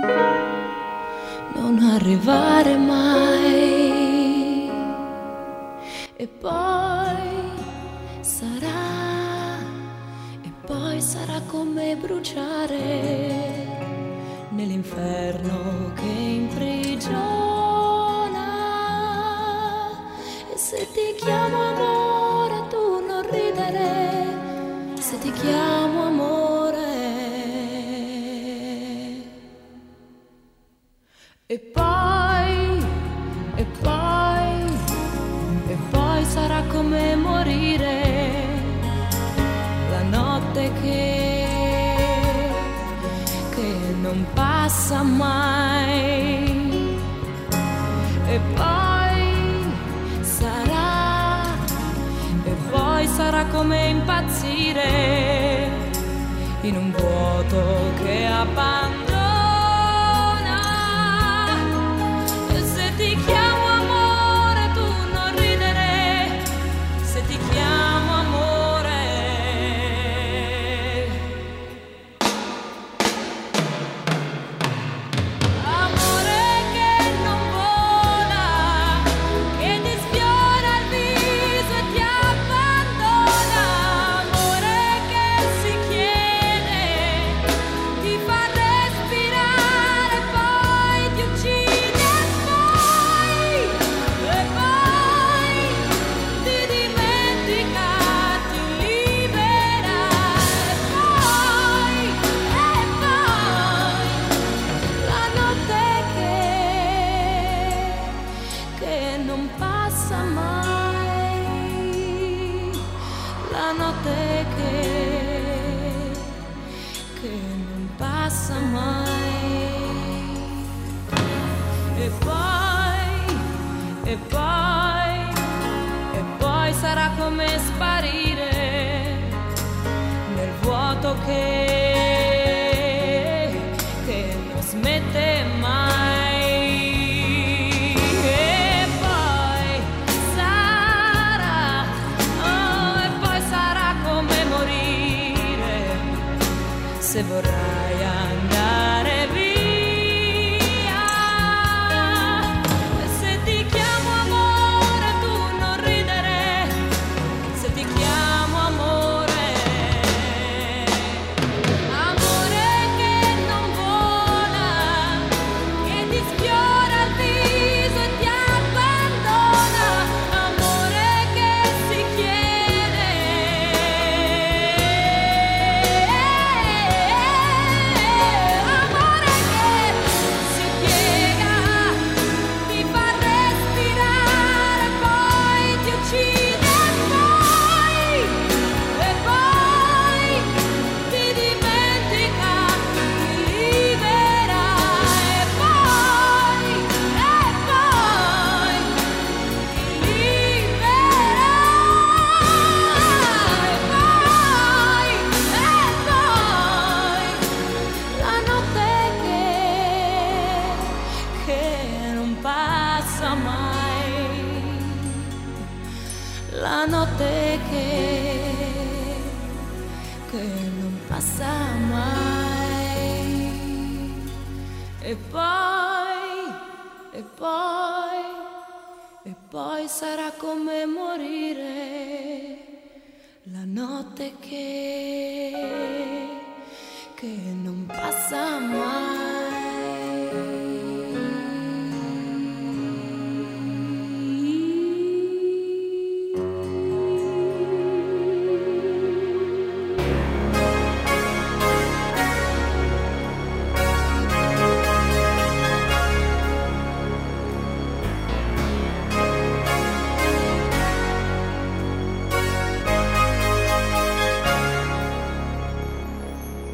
non arrivare mai. E poi sarà, come bruciare nell'inferno che imprigiona. E se ti chiamo amore tu non ridere, se ti chiamo amore. E poi sarà come morire la notte che non passa mai, e poi sarà come impazzire in un vuoto che abbandona. E se ti chiamo amore tu non ridere, se ti chiamo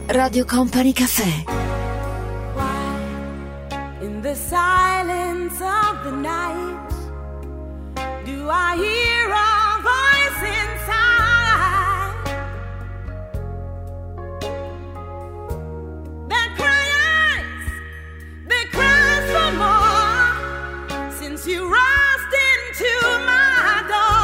Radio Company Cafè. Why, in the silence of the night, do I hear a voice inside that cries for more, since you rushed into my door?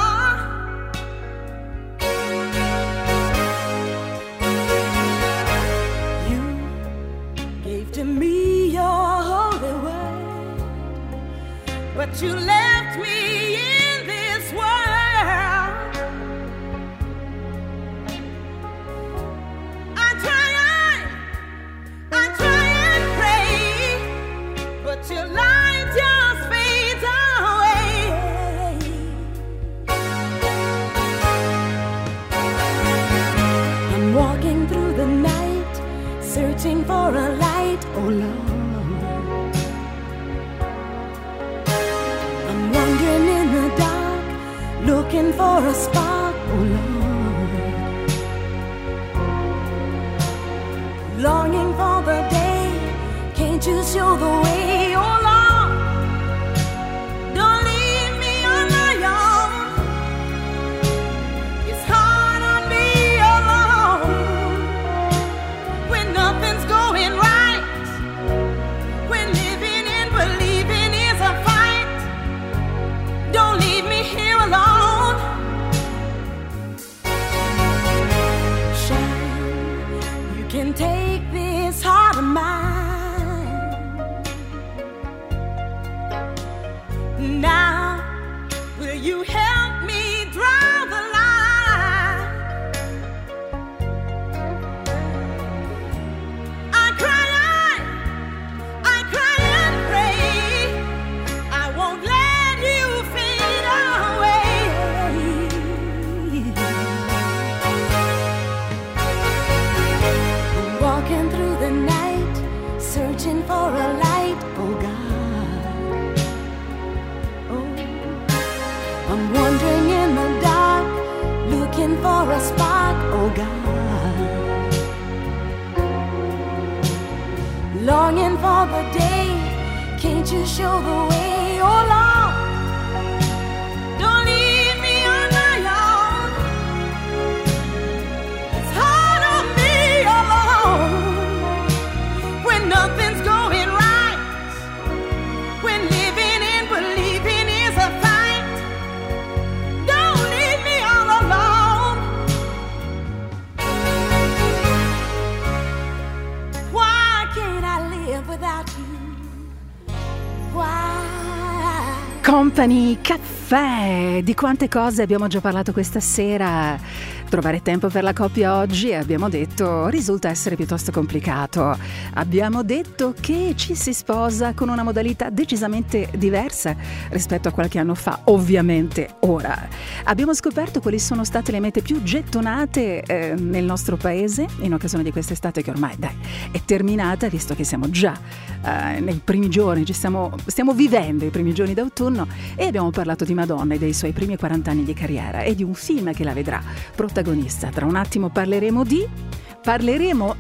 But you left me in this world. I try and pray, but your light just fades away. I'm walking through the night, searching for a light, oh Lord. Looking for a spark, oh Lord. Longing for the day can't you show the way you're long? Don't leave me on my own. It's hard to be alone when nothing's going right, when living and believing is a fight. Don't leave me here alone. Can take this heart of mine. Now, will you help me draw the line? I cry and pray. I won't let you fade away. Walking through the night, searching for a light, oh God. Oh, I'm wandering in the dark, looking for a spark, oh God. Longing for the day, can't you show the way, oh Lord? Don't leave me on my own. It's hard on me alone. When nothing's going right, when living and believing is a fight, don't leave me all alone. Why can't I live without you? Why? Company Caffè, di quante cose abbiamo già parlato questa sera. Trovare tempo per la coppia oggi, abbiamo detto, risulta essere piuttosto complicato. Abbiamo detto che ci si sposa con una modalità decisamente diversa rispetto a qualche anno fa, ovviamente ora. Abbiamo scoperto quali sono state le mete più gettonate nel nostro paese in occasione di quest'estate che ormai, dai, è terminata, visto che siamo già nei primi giorni, stiamo vivendo i primi giorni d'autunno, e abbiamo parlato di Madonna e dei suoi primi 40 anni di carriera e di un film che la vedrà protagonista. Tra un attimo parleremo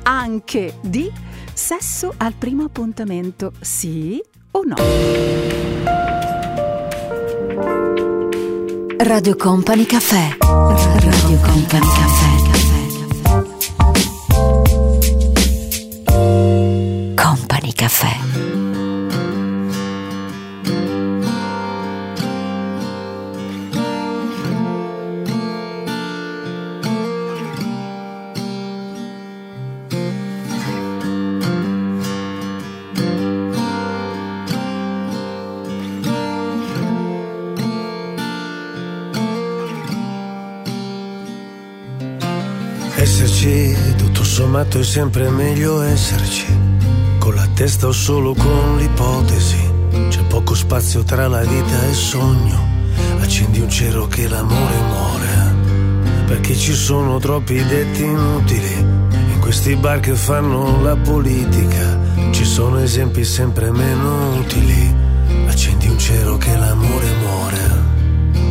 anche di sesso al primo appuntamento, sì o no? Radio Company Cafè. Radio Company Cafè. Company Cafè. Tutto sommato è sempre meglio esserci, con la testa o solo con l'ipotesi. C'è poco spazio tra la vita e il sogno, accendi un cero che l'amore muore, perché ci sono troppi detti inutili in questi bar che fanno la politica. Ci sono esempi sempre meno utili, accendi un cero che l'amore muore.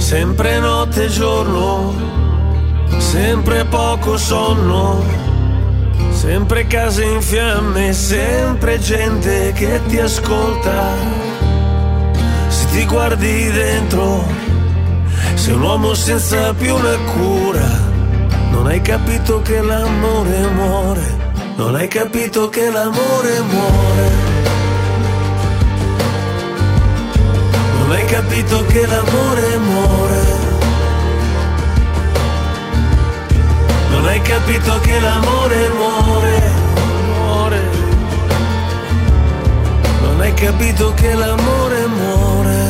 Sempre notte e giorno, sempre poco sonno, sempre case in fiamme, sempre gente che ti ascolta. Se ti guardi dentro, sei un uomo senza più una cura. Non hai capito che l'amore muore, non hai capito che l'amore muore. Non hai capito che l'amore muore. Non hai capito che l'amore muore, muore. Non hai capito che l'amore muore.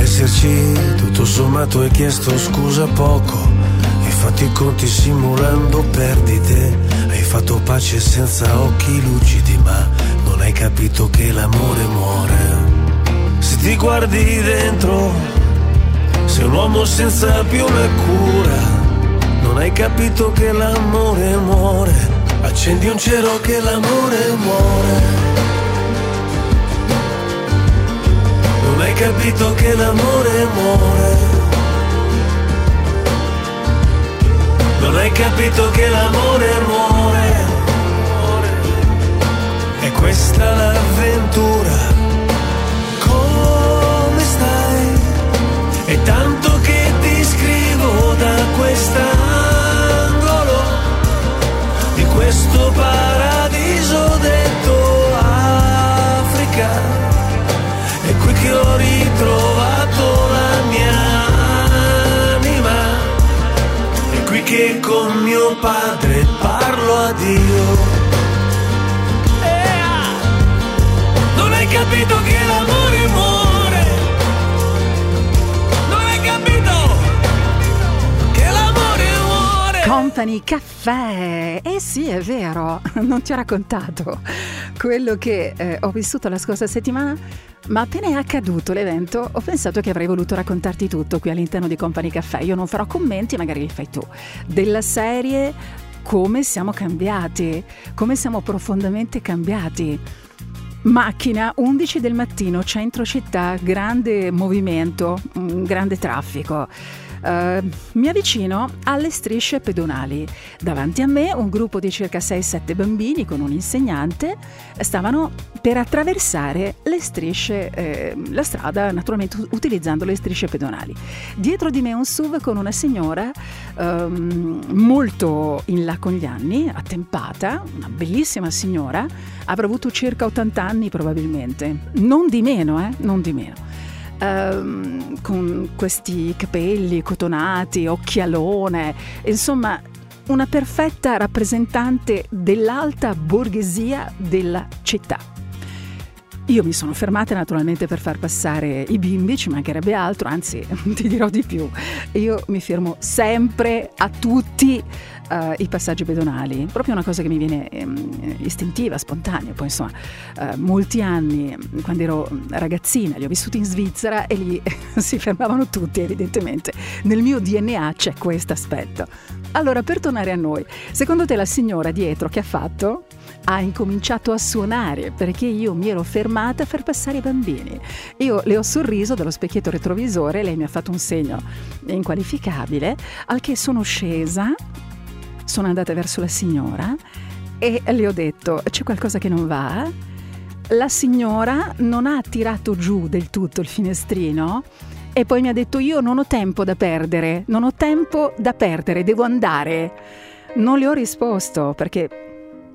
Esserci tutto sommato hai chiesto scusa poco, hai fatto i conti simulando perdite, fatto pace senza occhi lucidi, ma non hai capito che l'amore muore. Se ti guardi dentro, sei un uomo senza più una cura. Non hai capito che l'amore muore, accendi un cero che l'amore muore. Non hai capito che l'amore muore. Non hai capito che l'amore muore. E questa l'avventura. Come stai? È tanto che ti scrivo da quest'angolo di questo paradiso detto Africa. E qui che ho ritrovato la mia anima, e qui che con mio padre parlo a Dio. Non hai capito che l'amore muore. Non hai capito che l'amore muore. Company Caffè. Eh sì, è vero, non ti ho raccontato quello che ho vissuto la scorsa settimana. Ma appena è accaduto l'evento ho pensato che avrei voluto raccontarti tutto qui all'interno di Company Caffè. Io non farò commenti, magari li fai tu, della serie come siamo cambiati, come siamo profondamente cambiati. Macchina, 11 del mattino, centro città, grande movimento, grande traffico. Mi avvicino alle strisce pedonali. Davanti a me un gruppo di circa 6-7 bambini con un insegnante stavano per attraversare le strisce, la strada, naturalmente utilizzando le strisce pedonali. Dietro di me un SUV con una signora molto in là con gli anni, attempata, una bellissima signora, avrà avuto circa 80 anni probabilmente, non di meno. Con questi capelli cotonati, occhialone, insomma una perfetta rappresentante dell'alta borghesia della città. Io mi sono fermata naturalmente per far passare i bimbi, ci mancherebbe altro, anzi ti dirò di più, io mi fermo sempre a tutti i passaggi pedonali, proprio una cosa che mi viene istintiva, spontanea. Poi insomma, molti anni, quando ero ragazzina, li ho vissuti in Svizzera e lì si fermavano tutti, evidentemente. Nel mio DNA c'è questo aspetto. Allora, per tornare a noi, secondo te la signora dietro che ha fatto? Ha incominciato a suonare perché io mi ero fermata per passare i bambini. Io le ho sorriso dallo specchietto retrovisore, lei mi ha fatto un segno inqualificabile, al che sono scesa. Sono andata verso la signora e le ho detto: c'è qualcosa che non va? La signora non ha tirato giù del tutto il finestrino e poi mi ha detto: io non ho tempo da perdere, devo andare. Non le ho risposto perché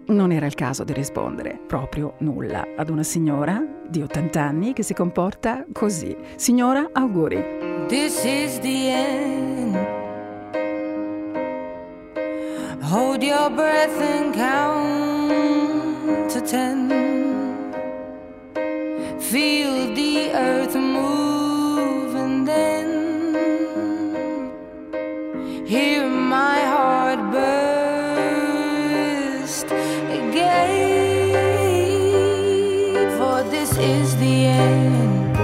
non era il caso di rispondere proprio nulla ad una signora di 80 anni che si comporta così. Signora, auguri. This is the end. Hold your breath and count to 10. Feel the earth move and then hear my heart burst again. For this is the end.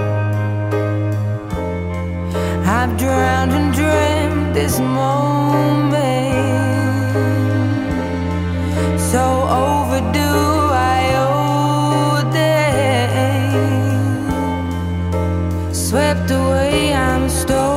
I've drowned and dreamt this moment. So overdue, I owe them. Swept away, I'm stolen.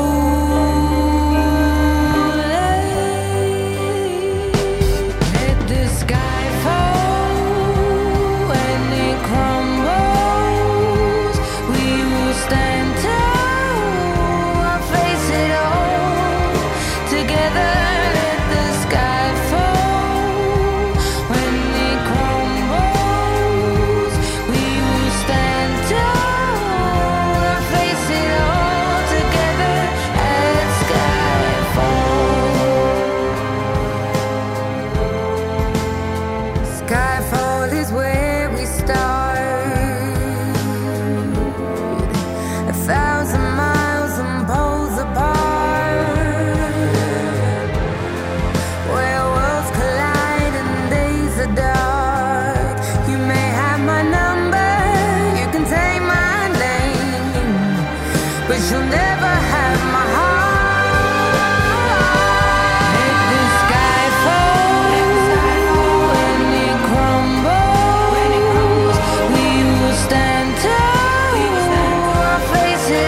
Let the sky fall and it crumbles. We will stand tall, I'll face it all together. Let the sky fall. Face it.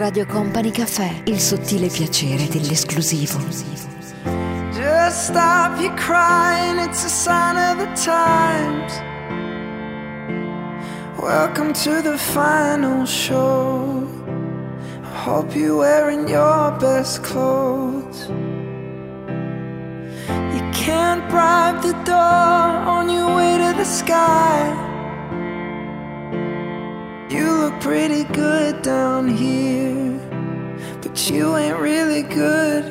Radio Company Cafè, il sottile piacere dell'esclusivo. Just stop your crying, it's a sign of the times. Welcome to the final show. I hope you're wearing your best clothes. You can't bribe the door on your way to the sky. You look pretty good down here, but you ain't really good.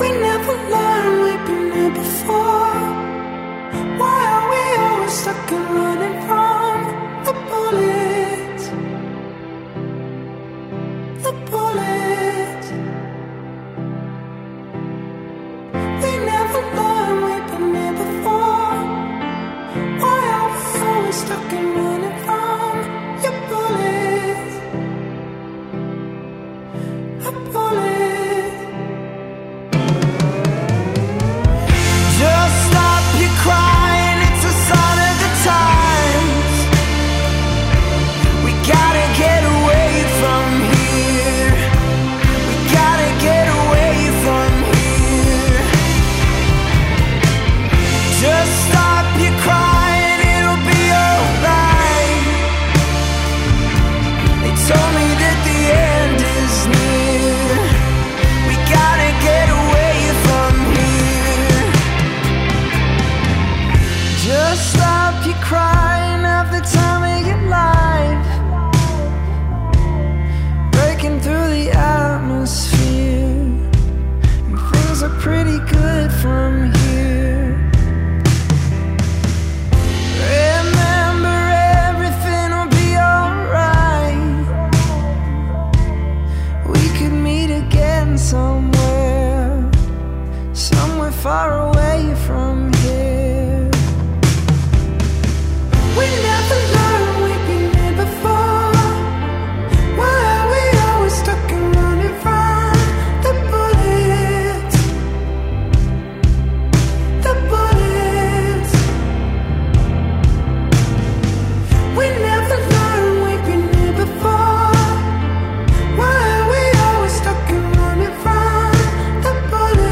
We never learned, we've been here before. Why are we always stuck and running from the bullets? The bullets. We never learned, we've been here before. Why are we always stuck and running from your bullets? A bullet. Just stop your crying, it's a sign of the times. We gotta get away from here. We gotta get away from here. Just stop your crying. Far away from here. We never learned, we've been here before. Why are we always stuck and running from the bullets? The bullets. We never learned, we've been here before. Why are we always stuck and running from the bullets?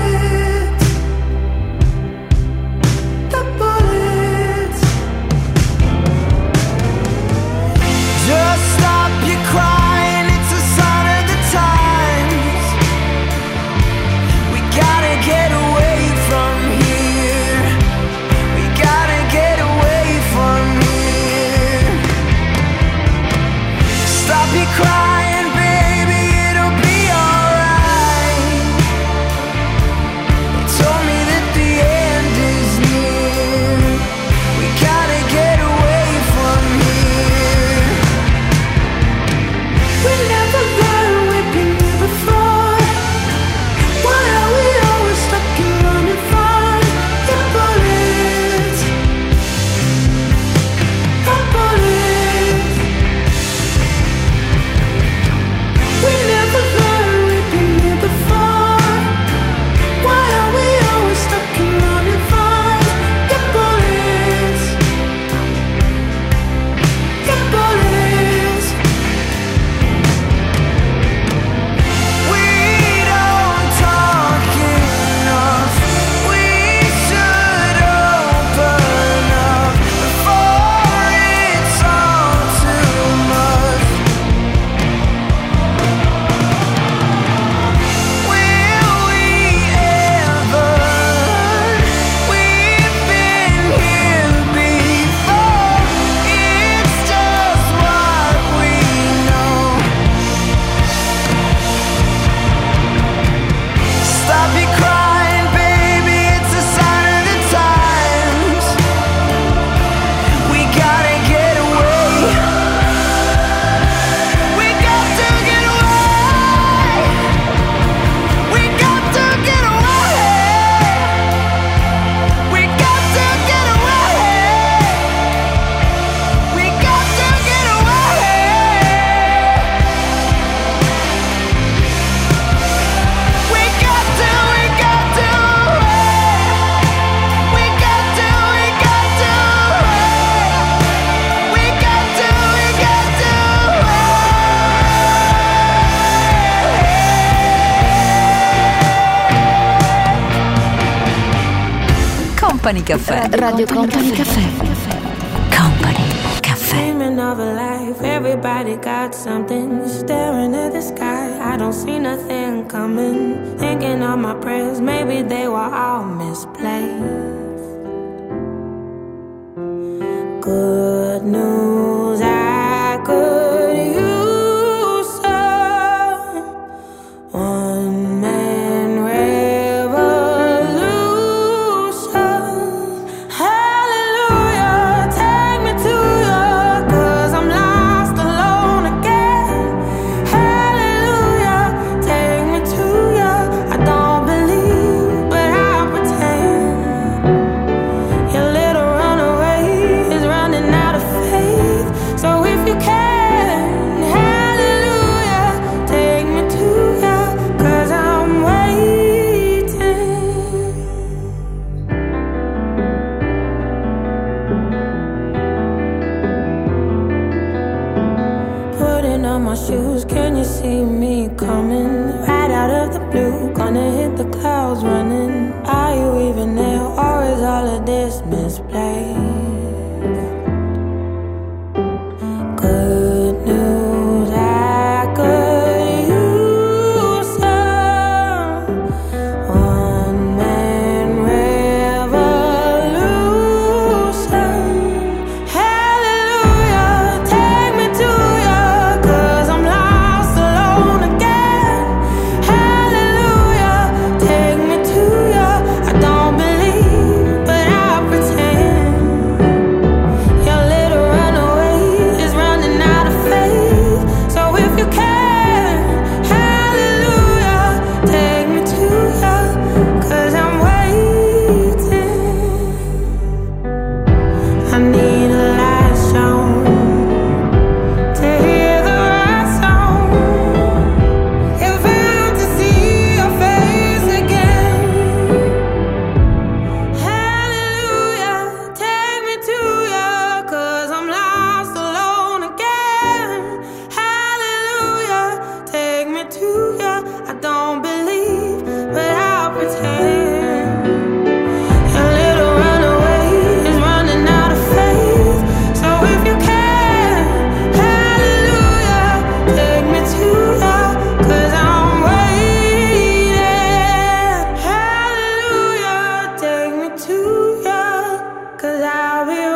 Company Cafè. Radio Company Cafè. Company Cafè. Dreaming of a life, everybody got something. Staring at the sky, I don't see nothing coming. Thinking of my prayers, maybe they were all misplaced. Good news, I could use some one-man revolution. Hallelujah, take me to you, 'cause I'm lost alone again. Hallelujah, take me to you. I don't believe, but I pretend. Your little so if you can, hallelujah, take me to you, 'cause I'm waiting. Putting on my shoes, can you see me coming? Right out of the blue, gonna hit the clouds running. Are you even there, or is all of this misplaced? Good news, I could use some one-man revolution. Hallelujah, take me to you, 'cause I'm lost alone again. Hallelujah, take me to you. I don't believe, but I pretend. Your little runaway is running out of faith, so if you can, hallelujah, take me to you, 'cause I'm waiting. I need a light shown to hear the right song. If I'm to see your face again, hallelujah, take me to you, 'cause I'm lost alone again. Hallelujah, take me to you. I don't believe, but I'll pretend. Your little runaway is running out of faith, so if you can, hallelujah, take me to you, 'cause I'm waiting. Hallelujah, take me to you, 'cause I'll be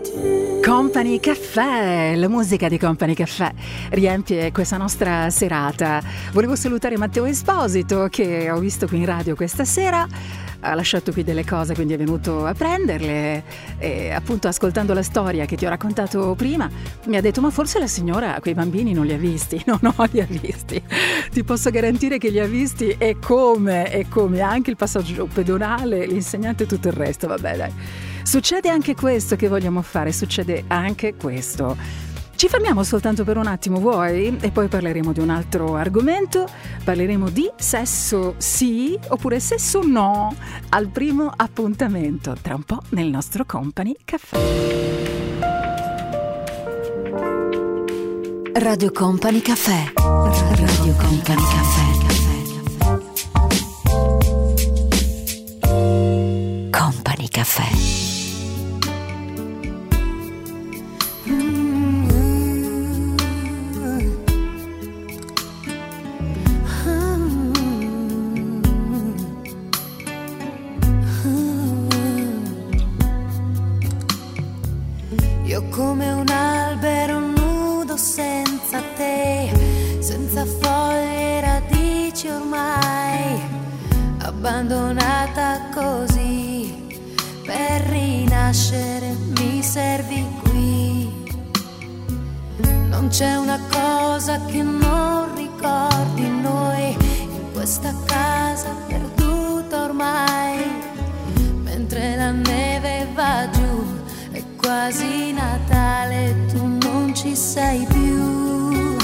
waiting. Company Cafè, la musica di Company Cafè riempie questa nostra serata. Volevo salutare Matteo Esposito, che ho visto qui in radio questa sera. Ha lasciato qui delle cose, quindi è venuto a prenderle e, appunto, ascoltando la storia che ti ho raccontato prima, mi ha detto: ma forse la signora quei bambini non li ha visti. No, li ha visti, ti posso garantire che li ha visti, e come anche il passaggio pedonale, l'insegnante e tutto il resto. Vabbè, dai, succede anche questo che vogliamo fare, succede anche questo. Ci fermiamo soltanto per un attimo, vuoi? E poi parleremo di un altro argomento, parleremo di sesso sì oppure sesso no al primo appuntamento, tra un po' nel nostro Company Cafè. Radio Company Cafè. Radio Company Cafè. Company Cafè. Come un albero nudo senza te, senza foglie e radici ormai, abbandonata così, per rinascere mi servi qui. Non c'è una cosa che non ricordi noi, in questa casa perduta ormai, mentre la neve va giù. Quasi Natale, tu non ci sei più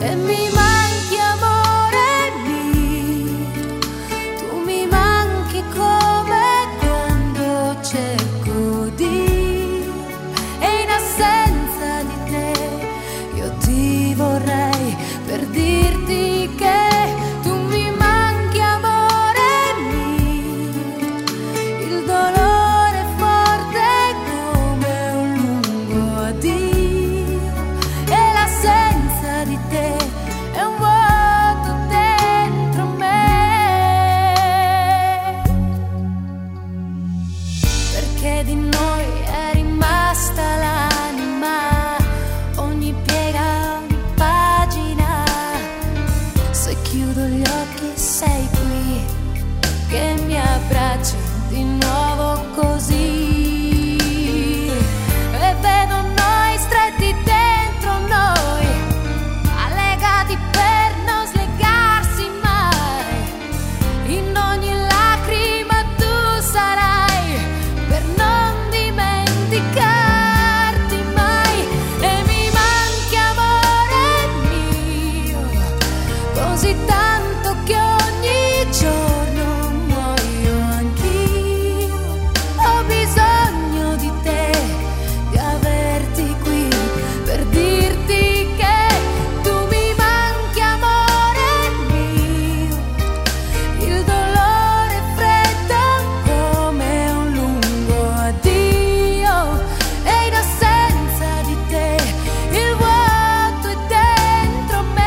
e mi manchi, amore mio, tu mi manchi come quando cerco di, e in assenza di te io ti vorrei per dirti che tu mi manchi, amore mio, Se chiudo gli occhi sei qui che mi abbracci di nuovo così, e vedo noi stretti dentro noi, allegati per non slegarsi mai. In ogni lacrima tu sarai per non dimenticare. Così tanto che ogni giorno muoio anch'io, ho bisogno di te, di averti qui, per dirti che tu mi manchi amore mio, il dolore freddo come un lungo addio, e in assenza di te il vuoto è dentro me.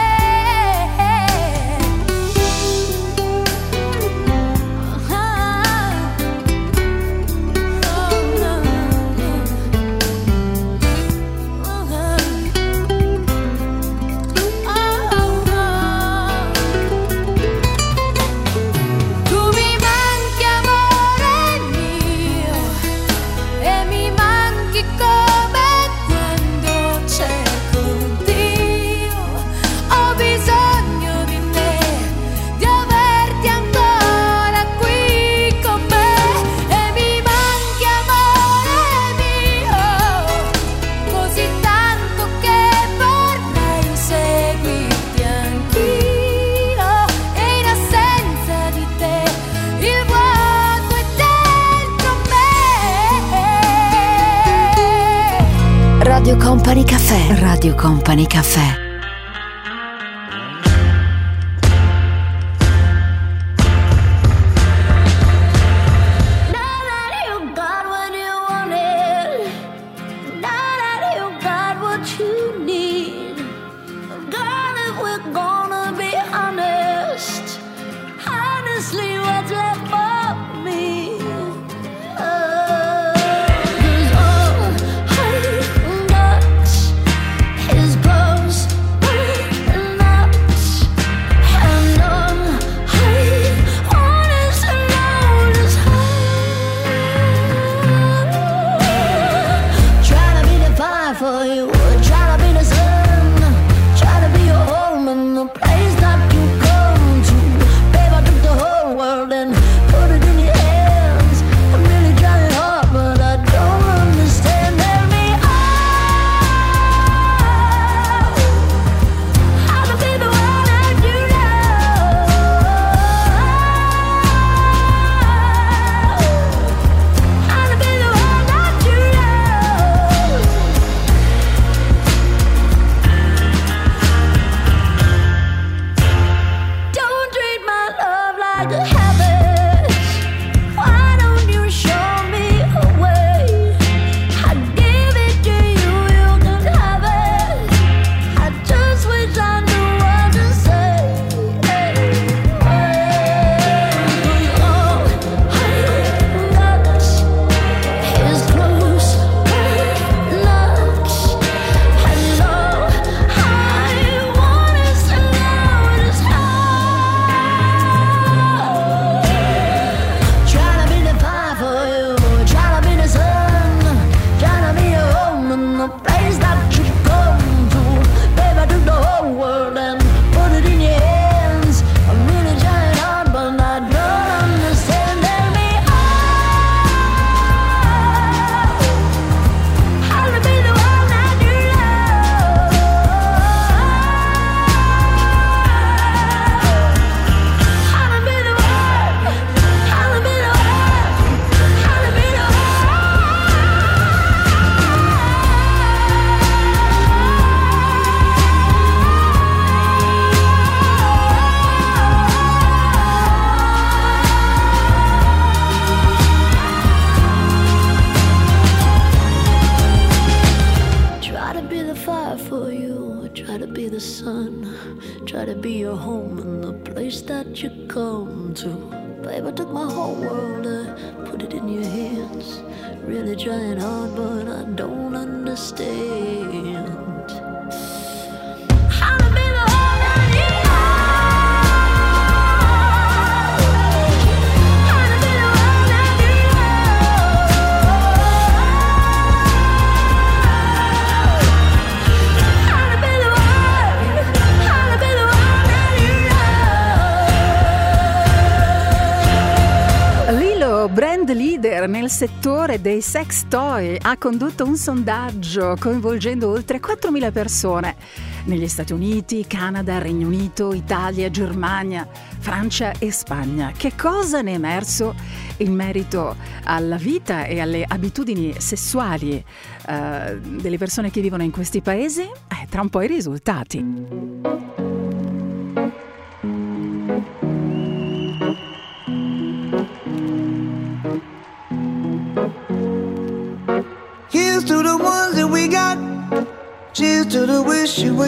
Radio Company Cafè, Radio Company Cafè. Understand. brand leader nel settore dei sex toy, ha condotto un sondaggio coinvolgendo oltre 4.000 persone negli Stati Uniti, Canada, Regno Unito, Italia, Germania, Francia e Spagna. Che cosa ne è emerso in merito alla vita e alle abitudini sessuali delle persone che vivono in questi paesi? Tra un po' i risultati. To the ones that we got. Cheers to the wish you were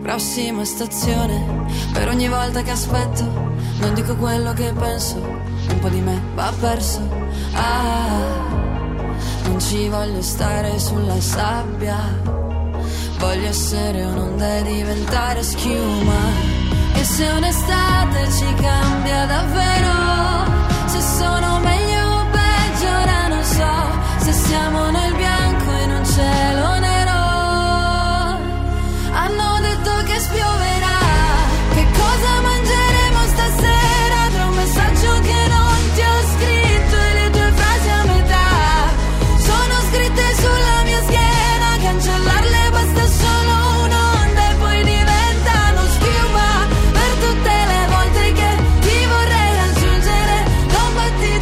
Prossima stazione, per ogni volta che aspetto non dico quello che penso, un po' di me va perso. Ah, non Non ci voglio stare sulla sabbia, voglio essere un'onda e diventare schiuma. E se un'estate ci cambia davvero, se sono meglio o peggio ora non so, se siamo nel bianco e non cielo nero. Hanno detto che spioverà, che cosa mangeremo stasera, tra un messaggio che non ti ho scritto e le tue frasi a metà. Sono scritte sulla mia schiena, cancellarle basta solo un'onda e poi diventano schiuma. Per tutte le volte che ti vorrei raggiungere, non batti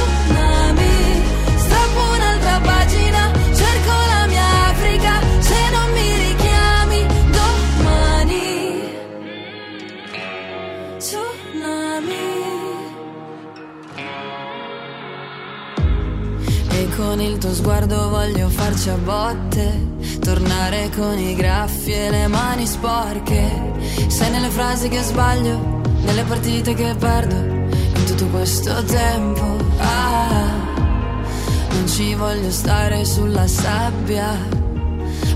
totali, tsunami. Strappo un'altra pagina, cerco la mia Africa, se non mi richiami domani. Tsunami. E con il tuo sguardo voglio farci a botte, tornare con i graffi e le mani sporche. Sei nelle frasi che sbaglio, nelle partite che perdo, in tutto questo tempo. Non ci voglio stare sulla sabbia,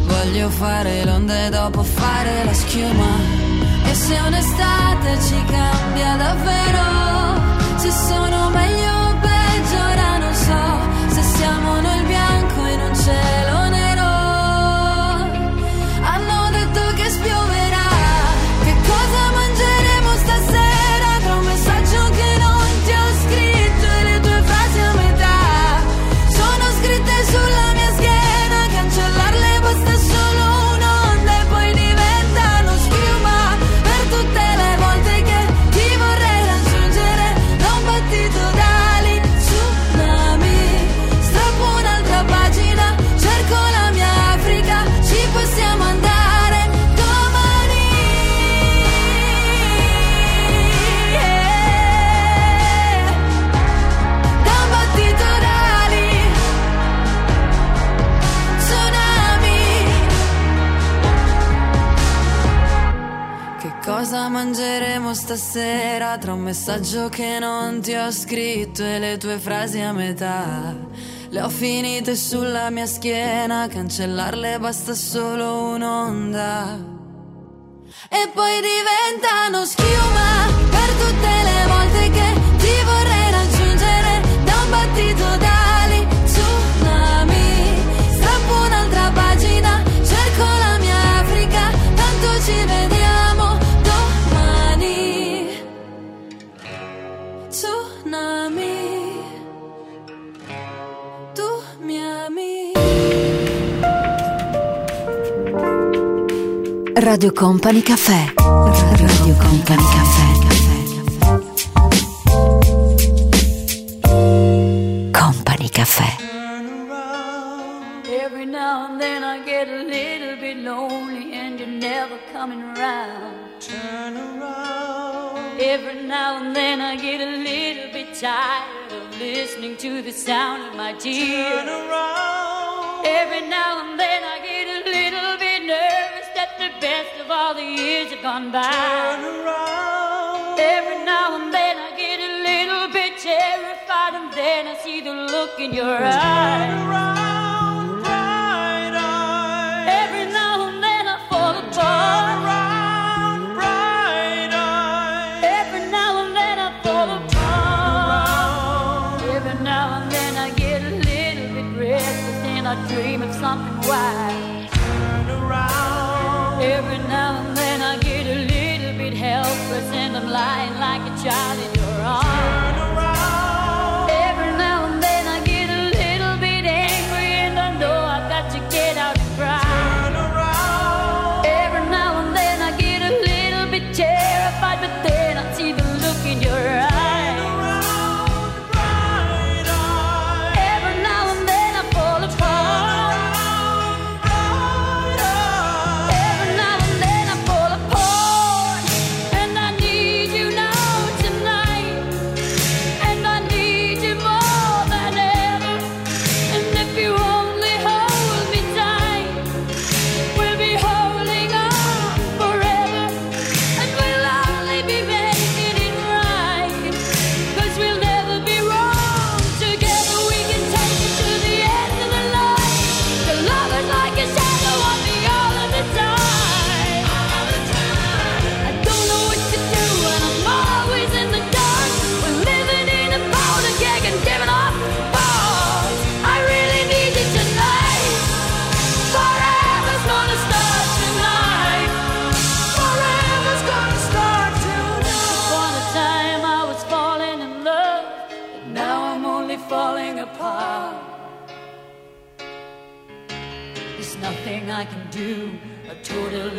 voglio fare l'onda e dopo fare la schiuma. E se un'estate ci cambia davvero, se sono meglio o peggio ora non so, se siamo nel bianco e non cielo nero. Hanno detto che spioverà, che cosa mangeremo stasera, tra un messaggio che non ti ho scritto e le tue frasi a metà. Sono scritte sulla mia schiena, cancellarle basta solo un'onda e poi diventano schiuma. Per tutte le volte che ti vorrei raggiungere, non batti totali, tsunami. Strappo un'altra pagina, cerco la mia Africa, ci possiamo andare domani. Da un battito d'ali, tsunami. Che cosa mangeremo stasera, tra un messaggio che non ti ho scritto e le tue frasi a metà. Le ho finite sulla mia schiena, cancellarle basta solo un'onda e poi diventano schiuma. Per tutte le volte che ti vorrei raggiungere, da un battito d'ali, tsunami. Strappo un'altra pagina, cerco la mia Africa, tanto ci vediamo domani. Tsunami. Radio Company Cafè. Radio Company Cafè. Company Cafè. Every now and then I get a little bit lonely and you're never coming around. Turn around. Every now and then I get a little bit tired of listening to the sound of my tears. Turn around. Every now and then I get a little bit nervous. The best of all the years have gone by. Turn around. Every now and then I get a little bit terrified, and then I see the look in your eyes. Turn around, bright eyes. Every now and then I fall apart. Turn around, bright eyes. Every now and then I fall apart. Every now and then I get a little bit restless, and I dream of something wild. Turn around. Every now and then I get a little bit helpless, and I'm lying like a child in your arms. Turn around. Every now and then I get a little bit angry, falling apart. There's nothing I can do, a total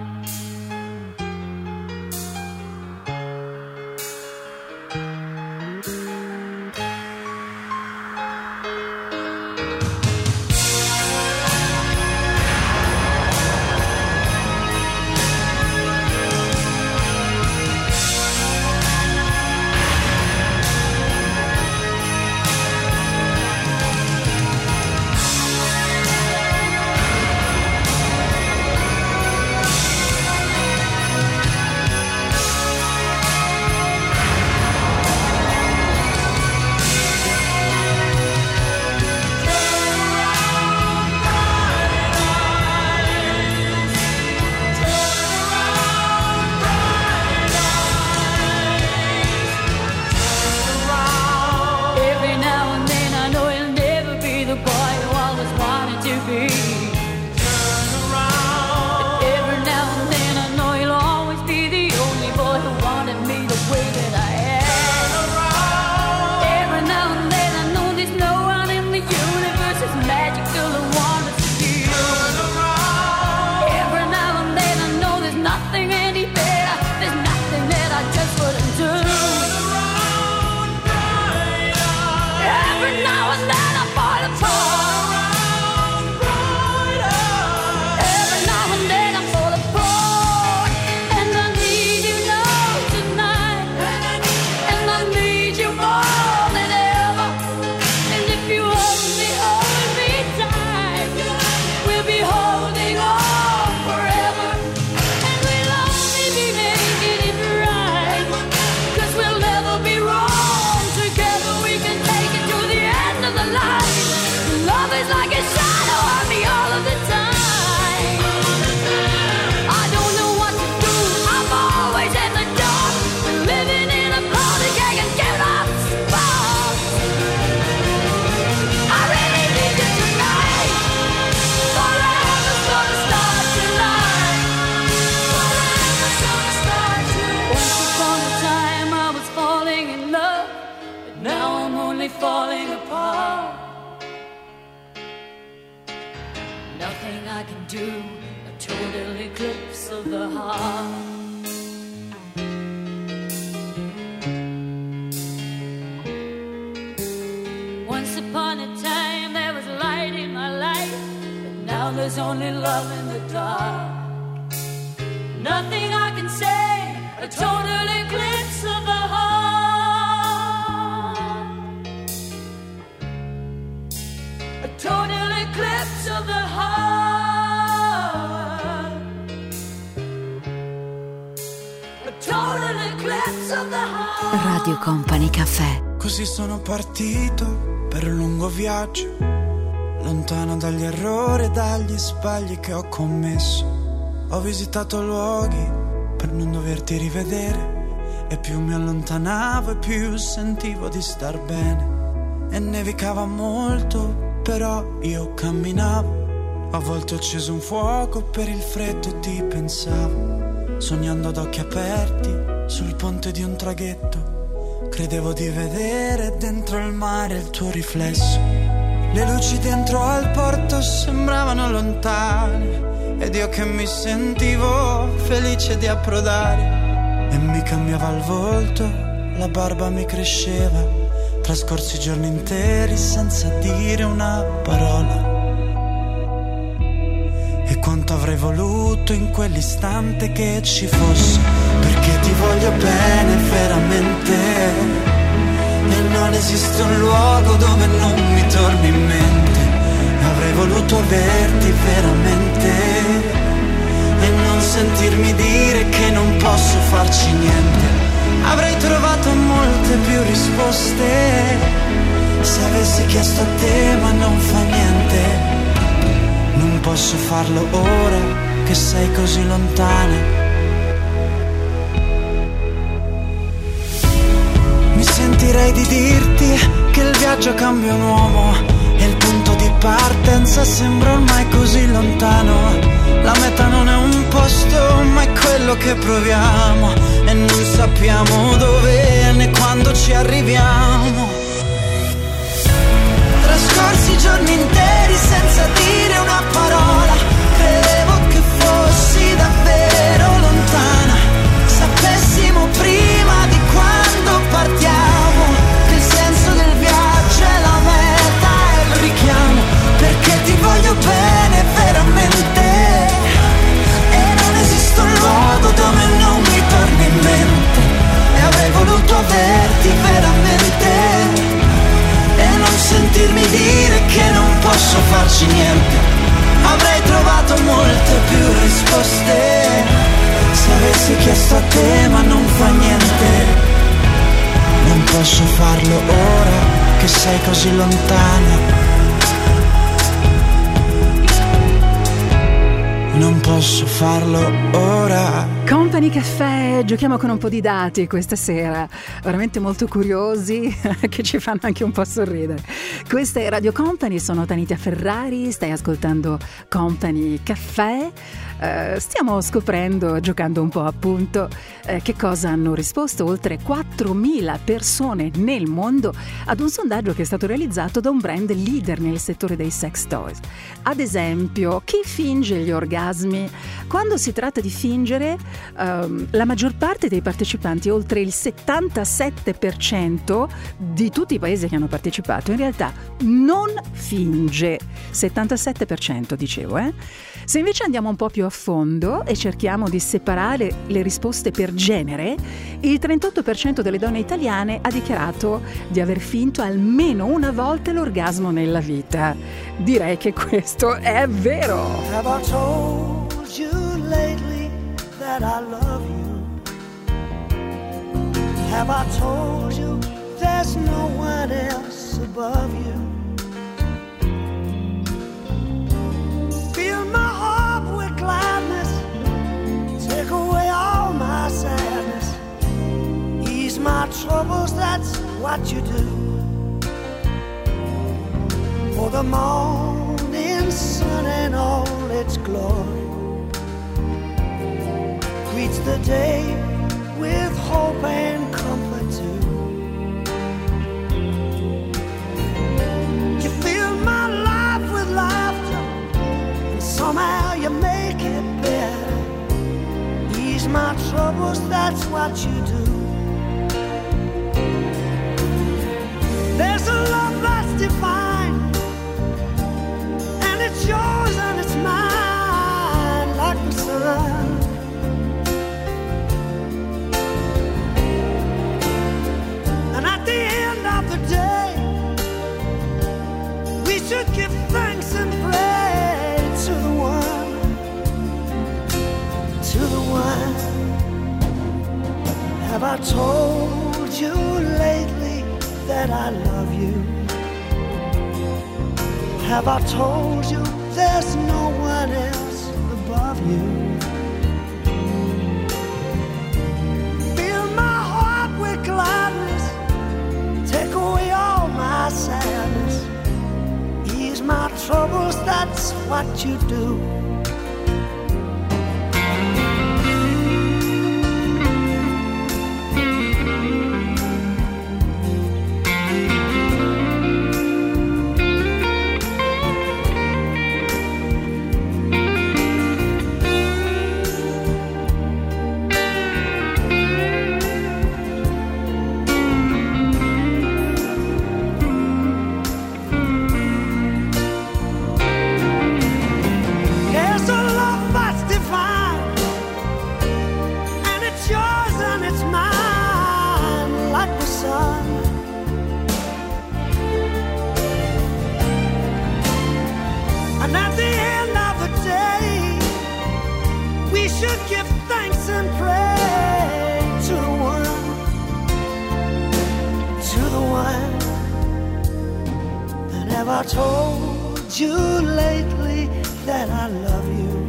Radio Company Cafè. Così sono partito per un lungo viaggio, lontano dagli errori e dagli sbagli che ho commesso. Ho visitato luoghi per non doverti rivedere, e più mi allontanavo e più sentivo di star bene. E nevicava molto, però io camminavo. A volte ho acceso un fuoco per il freddo e ti pensavo, sognando ad occhi aperti sul ponte di un traghetto. Credevo di vedere dentro il mare il tuo riflesso. Le luci dentro al porto sembravano lontane, ed io che mi sentivo felice di approdare. E mi cambiava il volto, la barba mi cresceva, trascorsi giorni interi senza dire una parola. E quanto avrei voluto in quell'istante che ci fosse, perché ti voglio bene veramente, e non esiste un luogo dove non mi torni in mente. Avrei voluto averti veramente e non sentirmi dire che non posso farci niente. Avrei trovato molte più risposte se avessi chiesto a te, ma non fa niente. Non posso farlo ora che sei così lontana. finirei di dirti che il viaggio cambia un uomo e il punto di partenza sembra ormai così lontano. La meta non è un posto, ma è quello che proviamo e non sappiamo dove né quando ci arriviamo. Trascorsi giorni interi senza dire una parola, credevo che fossi davvero lontana. Sapessimo prima di quando partiamo che il senso del viaggio è la meta e il richiamo, perché ti voglio bene veramente. Dove non mi torni in mente, e avrei voluto averti veramente e non sentirmi dire che non posso farci niente. Avrei trovato molte più risposte se avessi chiesto a te, ma non fa niente. Non posso farlo ora che sei così lontana. Non posso farlo ora. Company Cafè, giochiamo con un po' di dati questa sera, veramente molto curiosi che ci fanno anche un po' sorridere. Questa è Radio Company, sono Tanita Ferrari, stai ascoltando Company Cafè. Stiamo scoprendo, giocando un po' appunto, che cosa hanno risposto oltre 4.000 persone nel mondo ad un sondaggio che è stato realizzato da un brand leader nel settore dei sex toys. Ad esempio, chi finge gli orgasmi? Quando si tratta di fingere, la maggior parte dei partecipanti, oltre il 77% di tutti i paesi che hanno partecipato, in realtà non finge. 77% dicevo, eh? Se invece andiamo un po' più a fondo e cerchiamo di separare le risposte per genere, il 38% delle donne italiane ha dichiarato di aver finto almeno una volta l'orgasmo nella vita. Direi che questo è vero. Told you lately that I love you? Have I told you there's no one else above you? Fill my heart with gladness, take away all my sadness, ease my troubles, that's what you do. For the morning sun and all its glory greets the day with hope and comfort too. You fill my life with laughter and somehow you make it better, ease my troubles, that's what you do. There's a love that's divine and it's yours and it's mine. Like the sun, and at the end of the day we should give thanks and pray to the one, to the one. Have I told you lately that I love you? Have I told you there's no one else above you? Fill my heart with gladness, take away all my sadness, ease my troubles, that's what you do. Have I told you lately that I love you?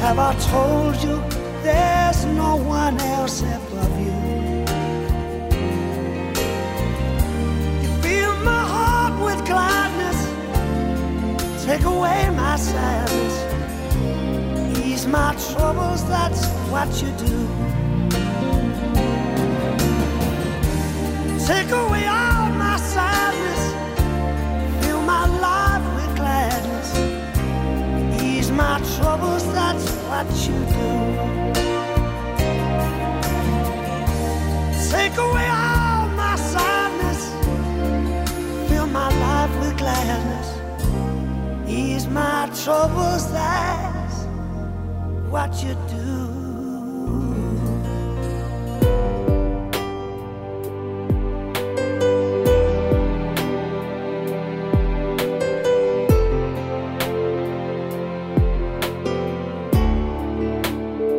Have I told you there's no one else above you? take away my sadness, ease my troubles, that's what you do. Take away all my sadness, fill my life with gladness, ease my troubles, that's what you do. Take away all my sadness, fill my life with gladness, ease my troubles, that's what you do.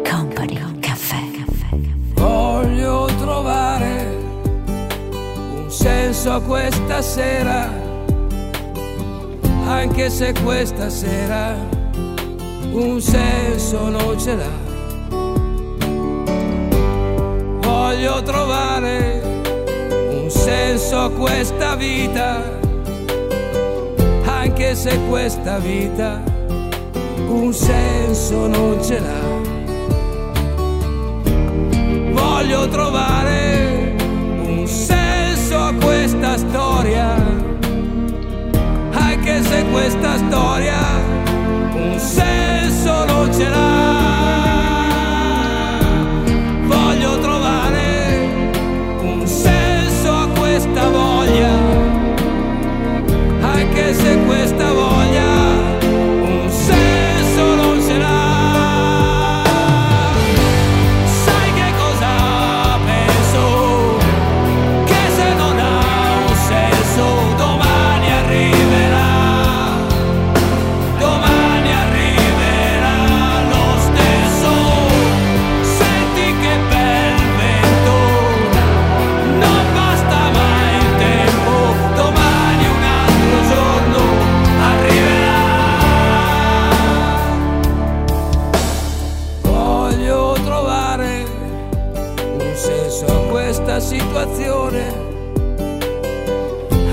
Company Caffè. Voglio trovare un senso a questa sera, anche se questa sera un senso non ce l'ha. Voglio trovare un senso a questa vita, anche se questa vita un senso non ce l'ha. Voglio trovare un senso a questa storia, anche se questa storia un senso non ce l'ha. Voglio trovare un senso a questa voglia, anche se questa voglia un senso non ce l'ha. Sai che cosa penso? Che se non ha un senso domani arriverà. Situazione,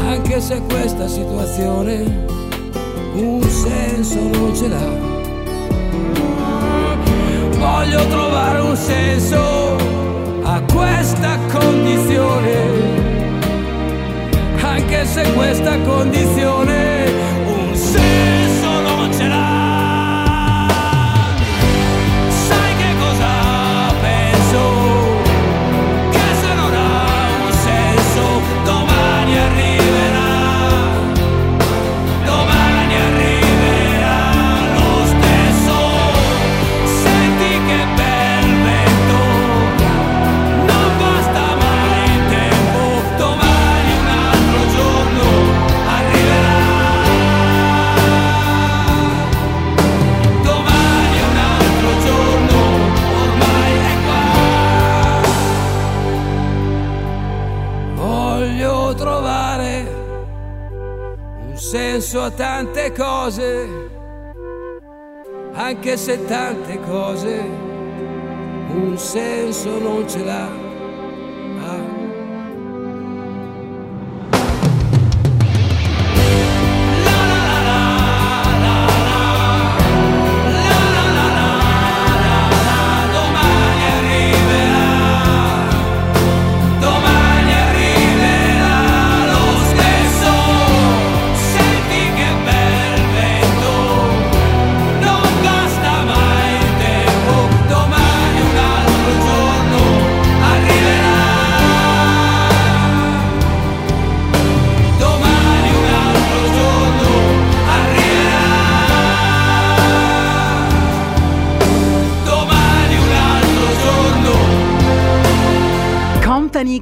anche se questa situazione un senso non ce l'ha. Voglio trovare un senso a questa condizione, anche se questa condizione un senso non ce l'ha. Penso a tante cose, anche se tante cose un senso non ce l'ha.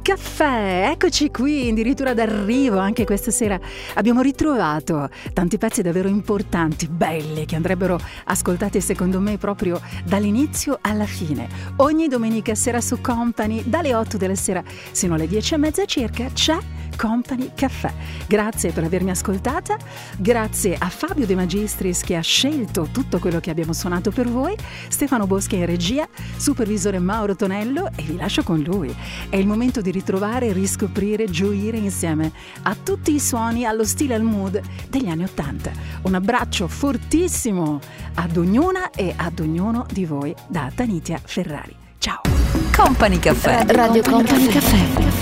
Caffè, eccoci qui, addirittura d'arrivo anche questa sera. Abbiamo ritrovato tanti pezzi davvero importanti, belli, che andrebbero ascoltati secondo me proprio dall'inizio alla fine. Ogni domenica sera su Company, dalle 8 della sera sino alle 10 e mezza circa, c'è Company Cafè. Grazie per avermi ascoltata, grazie a Fabio De Magistris che ha scelto tutto quello che abbiamo suonato per voi, Stefano Bosca in regia, supervisore Mauro Tonello, e vi lascio con lui. È il momento di ritrovare, riscoprire, gioire insieme a tutti i suoni, allo stile, al mood degli anni '80. Un abbraccio fortissimo ad ognuna e ad ognuno di voi da Tanita Ferrari. Ciao! Company Cafè. Radio Company Cafè.